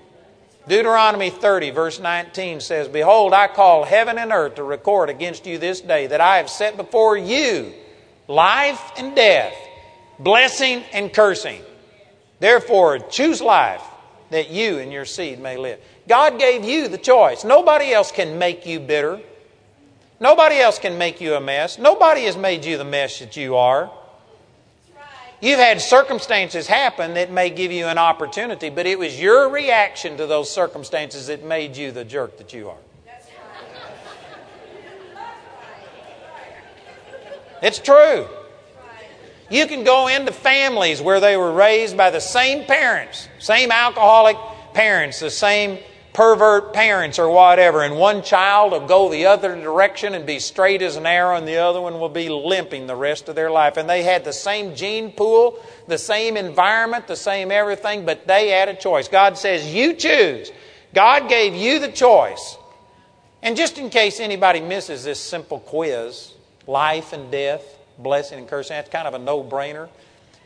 Deuteronomy thirty, verse nineteen says, behold, I call heaven and earth to record against you this day that I have set before you life and death, blessing and cursing. Therefore, choose life, that you and your seed may live. God gave you the choice. Nobody else can make you bitter. Nobody else can make you a mess. Nobody has made you the mess that you are. You've had circumstances happen that may give you an opportunity, but it was your reaction to those circumstances that made you the jerk that you are. It's true. You can go into families where they were raised by the same parents, same alcoholic parents, the same pervert parents or whatever, and one child will go the other direction and be straight as an arrow, and the other one will be limping the rest of their life. And they had the same gene pool, the same environment, the same everything, but they had a choice. God says, you choose. God gave you the choice. And just in case anybody misses this simple quiz, life and death, blessing and cursing, that's kind of a no-brainer.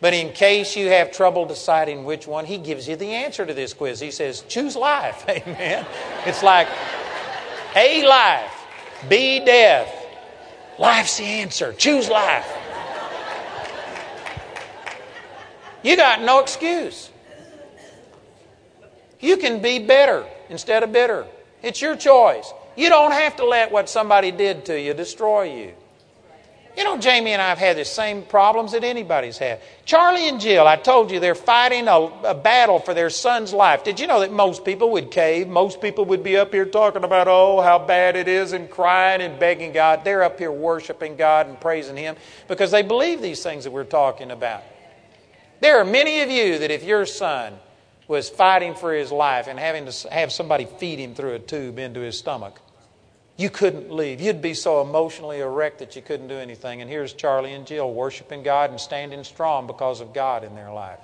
But in case you have trouble deciding which one, He gives you the answer to this quiz. He says, choose life. Amen. It's like A, life, B, death, Life's the answer. Choose life. You got no excuse. You can be better instead of bitter. It's your choice. You don't have to let what somebody did to you destroy you. You know, Jamie and I have had the same problems that anybody's had. Charlie and Jill, I told you, they're fighting a, a battle for their son's life. Did you know that most people would cave? Most people would be up here talking about, oh, how bad it is, and crying and begging God. They're up here worshiping God and praising Him because they believe these things that we're talking about. There are many of you that if your son was fighting for his life and having to have somebody feed him through a tube into his stomach, you couldn't leave. You'd be so emotionally erect that you couldn't do anything. And here's Charlie and Jill worshiping God and standing strong because of God in their life.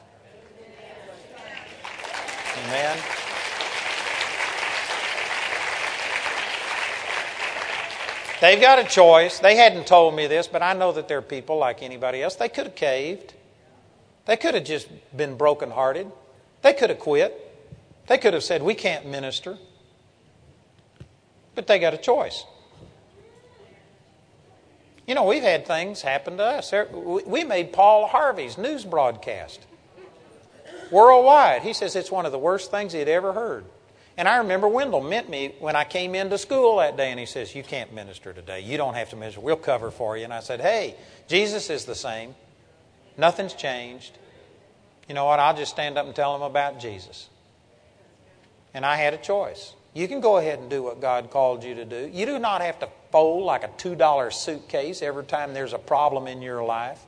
Amen. They've got a choice. They hadn't told me this, but I know that they're people like anybody else. They could have caved. They could have just been brokenhearted. They could have quit. They could have said, we can't minister. But they got a choice. You know, we've had things happen to us. We made Paul Harvey's news broadcast worldwide. He says it's one of the worst things he'd ever heard. And I remember Wendell met me when I came into school that day, and he says, you can't minister today. You don't have to minister. We'll cover for you. And I said, hey, Jesus is the same. Nothing's changed. You know what? I'll just stand up and tell them about Jesus. And I had a choice. You can go ahead and do what God called you to do. You do not have to fold like a two dollar suitcase every time there's a problem in your life.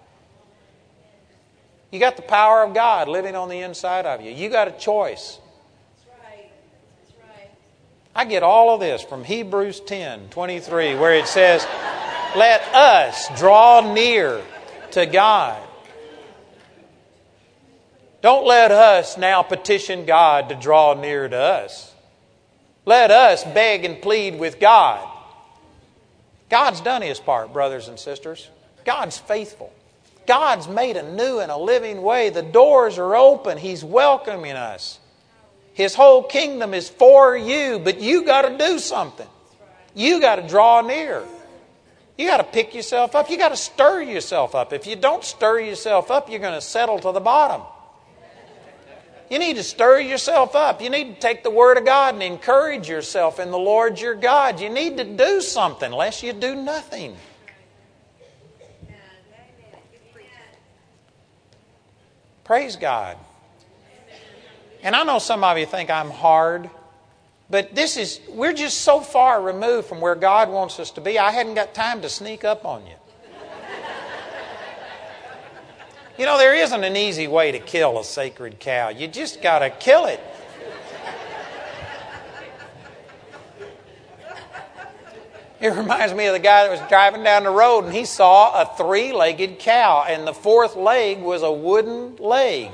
You got the power of God living on the inside of you. You got a choice. That's right. That's right. I get all of this from Hebrews ten twenty-three, where it says, let us draw near to God. Don't let us now petition God to draw near to us. Let us beg and plead with God. God's done His part, brothers and sisters. God's faithful. God's made a new and a living way. The doors are open. He's welcoming us. His whole kingdom is for you, but you got to do something. You got to draw near. You got to pick yourself up. You got to stir yourself up. If you don't stir yourself up, you're going to settle to the bottom. You need to stir yourself up. You need to take the Word of God and encourage yourself in the Lord your God. You need to do something, lest you do nothing. Praise God. And I know some of you think I'm hard, but this is, we're just so far removed from where God wants us to be. I hadn't got time to sneak up on you. You know, there isn't an easy way to kill a sacred cow. You just got to kill it. It reminds me of the guy that was driving down the road and he saw a three-legged cow and the fourth leg was a wooden leg.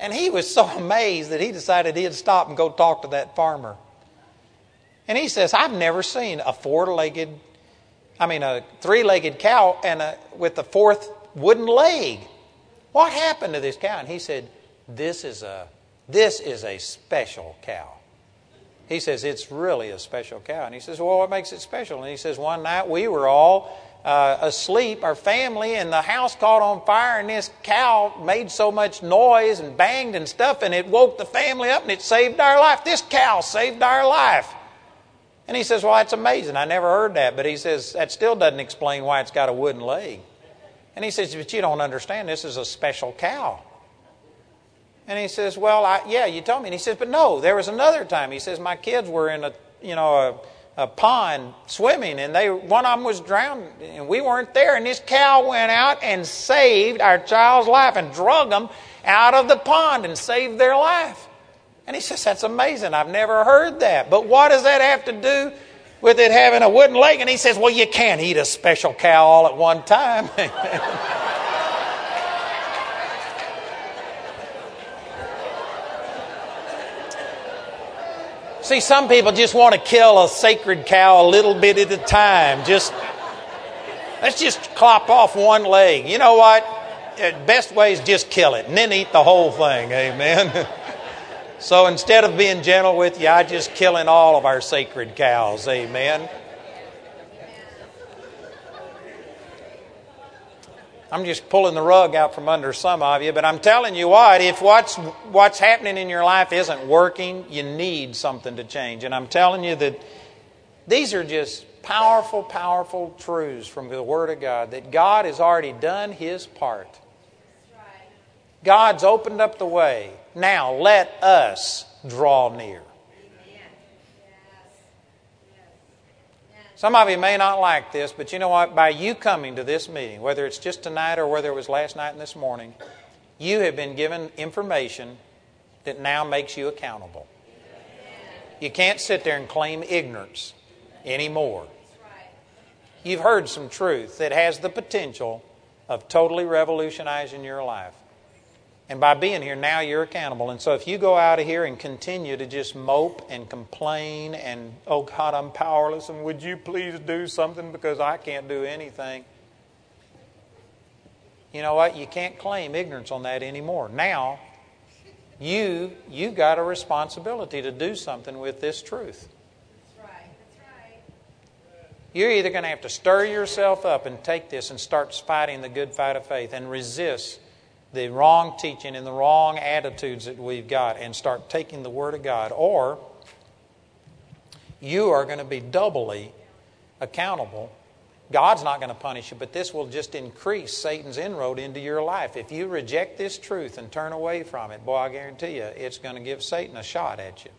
And he was so amazed that he decided he'd stop and go talk to that farmer. And he says, I've never seen a four-legged, I mean a three-legged cow and a, with the fourth wooden leg. What happened to this cow? And he said, this is a this is a special cow. He says, it's really a special cow. And he says, well, what makes it special? And he says, one night we were all uh, asleep, our family, and the house caught on fire, and this cow made so much noise and banged and stuff, and it woke the family up, and it saved our life. This cow saved our life. And he says, well, that's amazing. I never heard that. But he says, that still doesn't explain why it's got a wooden leg. And he says, but you don't understand, this is a special cow. And he says, well, I, yeah, you told me. And he says, but no, there was another time. He says, my kids were in a, you know, a, a pond swimming, and they one of them was drowned, and we weren't there. And this cow went out and saved our child's life and drug them out of the pond and saved their life. And he says, that's amazing. I've never heard that. But what does that have to do with it having a wooden leg? And he says, well, you can't eat a special cow all at one time. See, some people just want to kill a sacred cow a little bit at a time. Just, let's just clop off one leg. You know what? Best way is just kill it and then eat the whole thing. Amen. So instead of being gentle with you, I just killing all of our sacred cows. Amen. I'm just pulling the rug out from under some of you, but I'm telling you what, if what's what's happening in your life isn't working, you need something to change. And I'm telling you that these are just powerful, powerful truths from the Word of God, that God has already done His part. God's opened up the way. Now let us draw near. Some of you may not like this, but you know what? By you coming to this meeting, whether it's just tonight or whether it was last night and this morning, you have been given information that now makes you accountable. You can't sit there and claim ignorance anymore. You've heard some truth that has the potential of totally revolutionizing your life. And by being here, now you're accountable. And so if you go out of here and continue to just mope and complain and, oh God, I'm powerless, and would you please do something because I can't do anything. You know what? You can't claim ignorance on that anymore. Now, you, you got a responsibility to do something with this truth. That's right. That's right. You're either going to have to stir yourself up and take this and start fighting the good fight of faith and resist the wrong teaching and the wrong attitudes that we've got and start taking the Word of God, or you are going to be doubly accountable. God's not going to punish you, but this will just increase Satan's inroad into your life. If you reject this truth and turn away from it, boy, I guarantee you, it's going to give Satan a shot at you.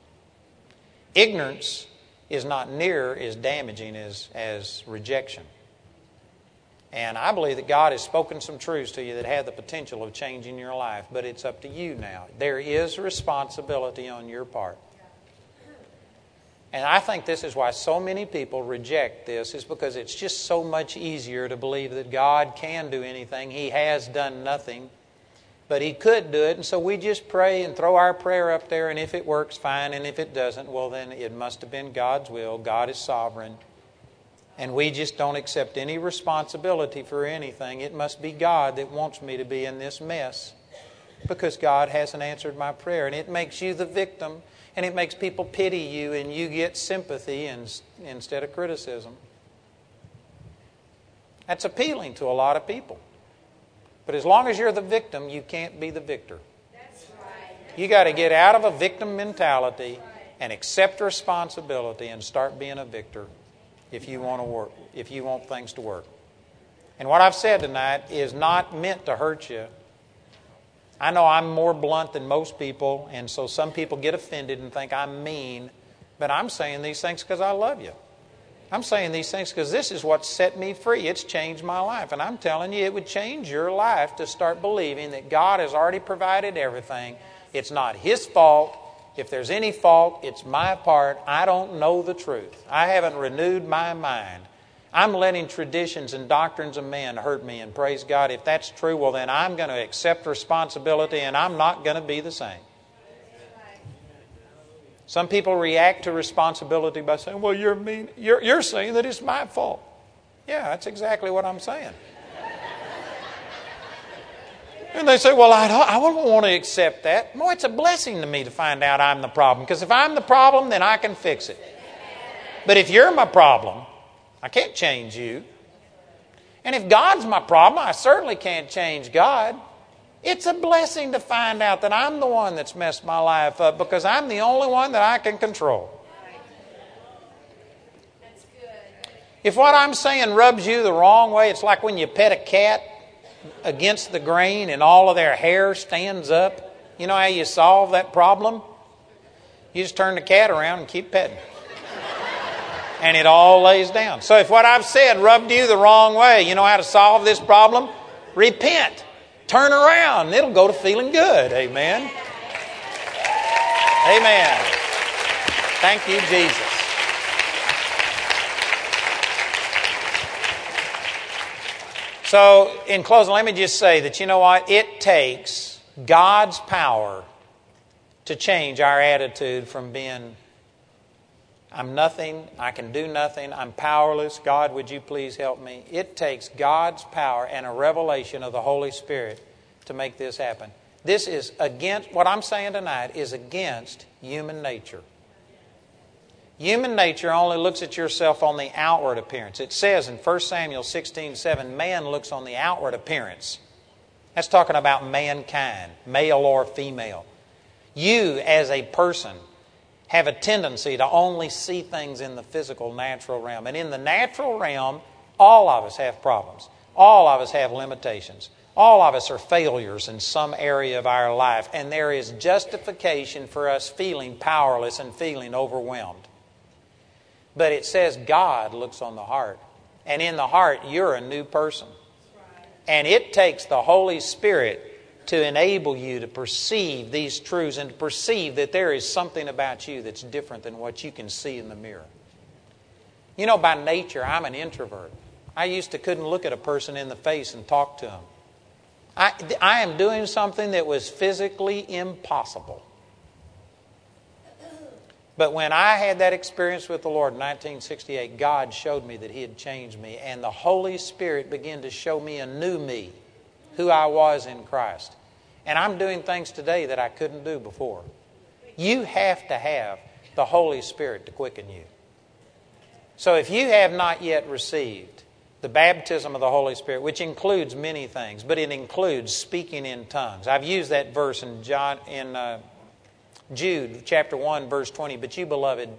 Ignorance is not near as damaging as, as rejection. And I believe that God has spoken some truths to you that have the potential of changing your life, but it's up to you now. There is responsibility on your part. And I think this is why so many people reject this, is because it's just so much easier to believe that God can do anything. He has done nothing, but He could do it. And so we just pray and throw our prayer up there, and if it works, fine. And if it doesn't, well, then it must have been God's will. God is sovereign. And we just don't accept any responsibility for anything. It must be God that wants me to be in this mess because God hasn't answered my prayer. And it makes you the victim, and it makes people pity you, and you get sympathy and, instead of criticism. That's appealing to a lot of people. But as long as you're the victim, you can't be the victor. That's right. You got to get out of a victim mentality and accept responsibility and start being a victor. If you want to work, if you want things to work. And what I've said tonight is not meant to hurt you. I know I'm more blunt than most people, and so some people get offended and think I'm mean, but I'm saying these things because I love you. I'm saying these things because this is what set me free. It's changed my life, and I'm telling you, it would change your life to start believing that God has already provided everything. It's not His fault. If there's any fault, it's my part. I don't know the truth. I haven't renewed my mind. I'm letting traditions and doctrines of men hurt me, and praise God, if that's true, well then I'm going to accept responsibility and I'm not going to be the same. Some people react to responsibility by saying, well, you're mean. You're, you're saying that it's my fault. Yeah, that's exactly what I'm saying. And they say, well, I don't, I don't want to accept that. No, it's a blessing to me to find out I'm the problem. Because if I'm the problem, then I can fix it. But if you're my problem, I can't change you. And if God's my problem, I certainly can't change God. It's a blessing to find out that I'm the one that's messed my life up because I'm the only one that I can control. If what I'm saying rubs you the wrong way, it's like when you pet a cat against the grain and all of their hair stands up. You know how you solve that problem? You just turn the cat around and keep petting. And it all lays down. So if what I've said rubbed you the wrong way, you know how to solve this problem? Repent. Turn around. And it'll go to feeling good. Amen. Amen. Thank you, Jesus. So, in closing, let me just say that, you know what? It takes God's power to change our attitude from being, I'm nothing, I can do nothing, I'm powerless, God, would you please help me? It takes God's power and a revelation of the Holy Spirit to make this happen. This is against, what I'm saying tonight is against human nature. Human nature only looks at yourself on the outward appearance. It says in First Samuel sixteen seven, man looks on the outward appearance. That's talking about mankind, male or female. You, as a person, have a tendency to only see things in the physical, natural realm. And in the natural realm, all of us have problems. All of us have limitations. All of us are failures in some area of our life. And there is justification for us feeling powerless and feeling overwhelmed. But it says God looks on the heart. And in the heart, you're a new person. And it takes the Holy Spirit to enable you to perceive these truths and to perceive that there is something about you that's different than what you can see in the mirror. You know, by nature, I'm an introvert. I used to couldn't look at a person in the face and talk to them. I, I am doing something that was physically impossible. But when I had that experience with the Lord in nineteen sixty-eight, God showed me that He had changed me, and the Holy Spirit began to show me a new me, who I was in Christ. And I'm doing things today that I couldn't do before. You have to have the Holy Spirit to quicken you. So if you have not yet received the baptism of the Holy Spirit, which includes many things, but it includes speaking in tongues. I've used that verse in John in uh, Jude chapter one, verse twenty. But you, beloved,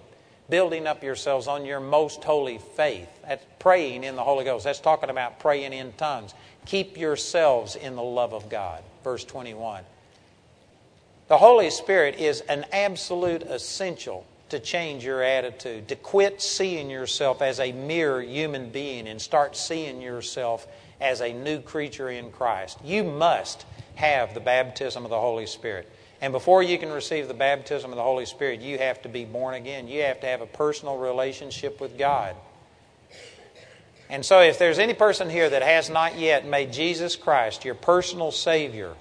building up yourselves on your most holy faith. That's praying in the Holy Ghost. That's talking about praying in tongues. Keep yourselves in the love of God. Verse twenty-one. The Holy Spirit is an absolute essential to change your attitude, to quit seeing yourself as a mere human being and start seeing yourself as a new creature in Christ. You must have the baptism of the Holy Spirit. And before you can receive the baptism of the Holy Spirit, you have to be born again. You have to have a personal relationship with God. And so if there's any person here that has not yet made Jesus Christ your personal Savior,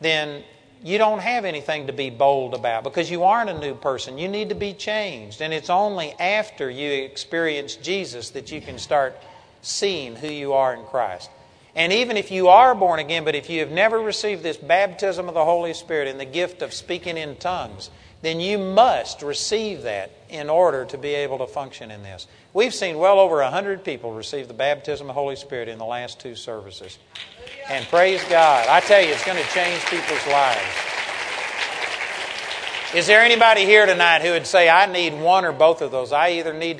then you don't have anything to be bold about because you aren't a new person. You need to be changed. And it's only after you experience Jesus that you can start seeing who you are in Christ. And even if you are born again, but if you have never received this baptism of the Holy Spirit and the gift of speaking in tongues, then you must receive that in order to be able to function in this. We've seen well over one hundred people receive the baptism of the Holy Spirit in the last two services. And praise God. I tell you, it's going to change people's lives. Is there anybody here tonight who would say, I need one or both of those? I either need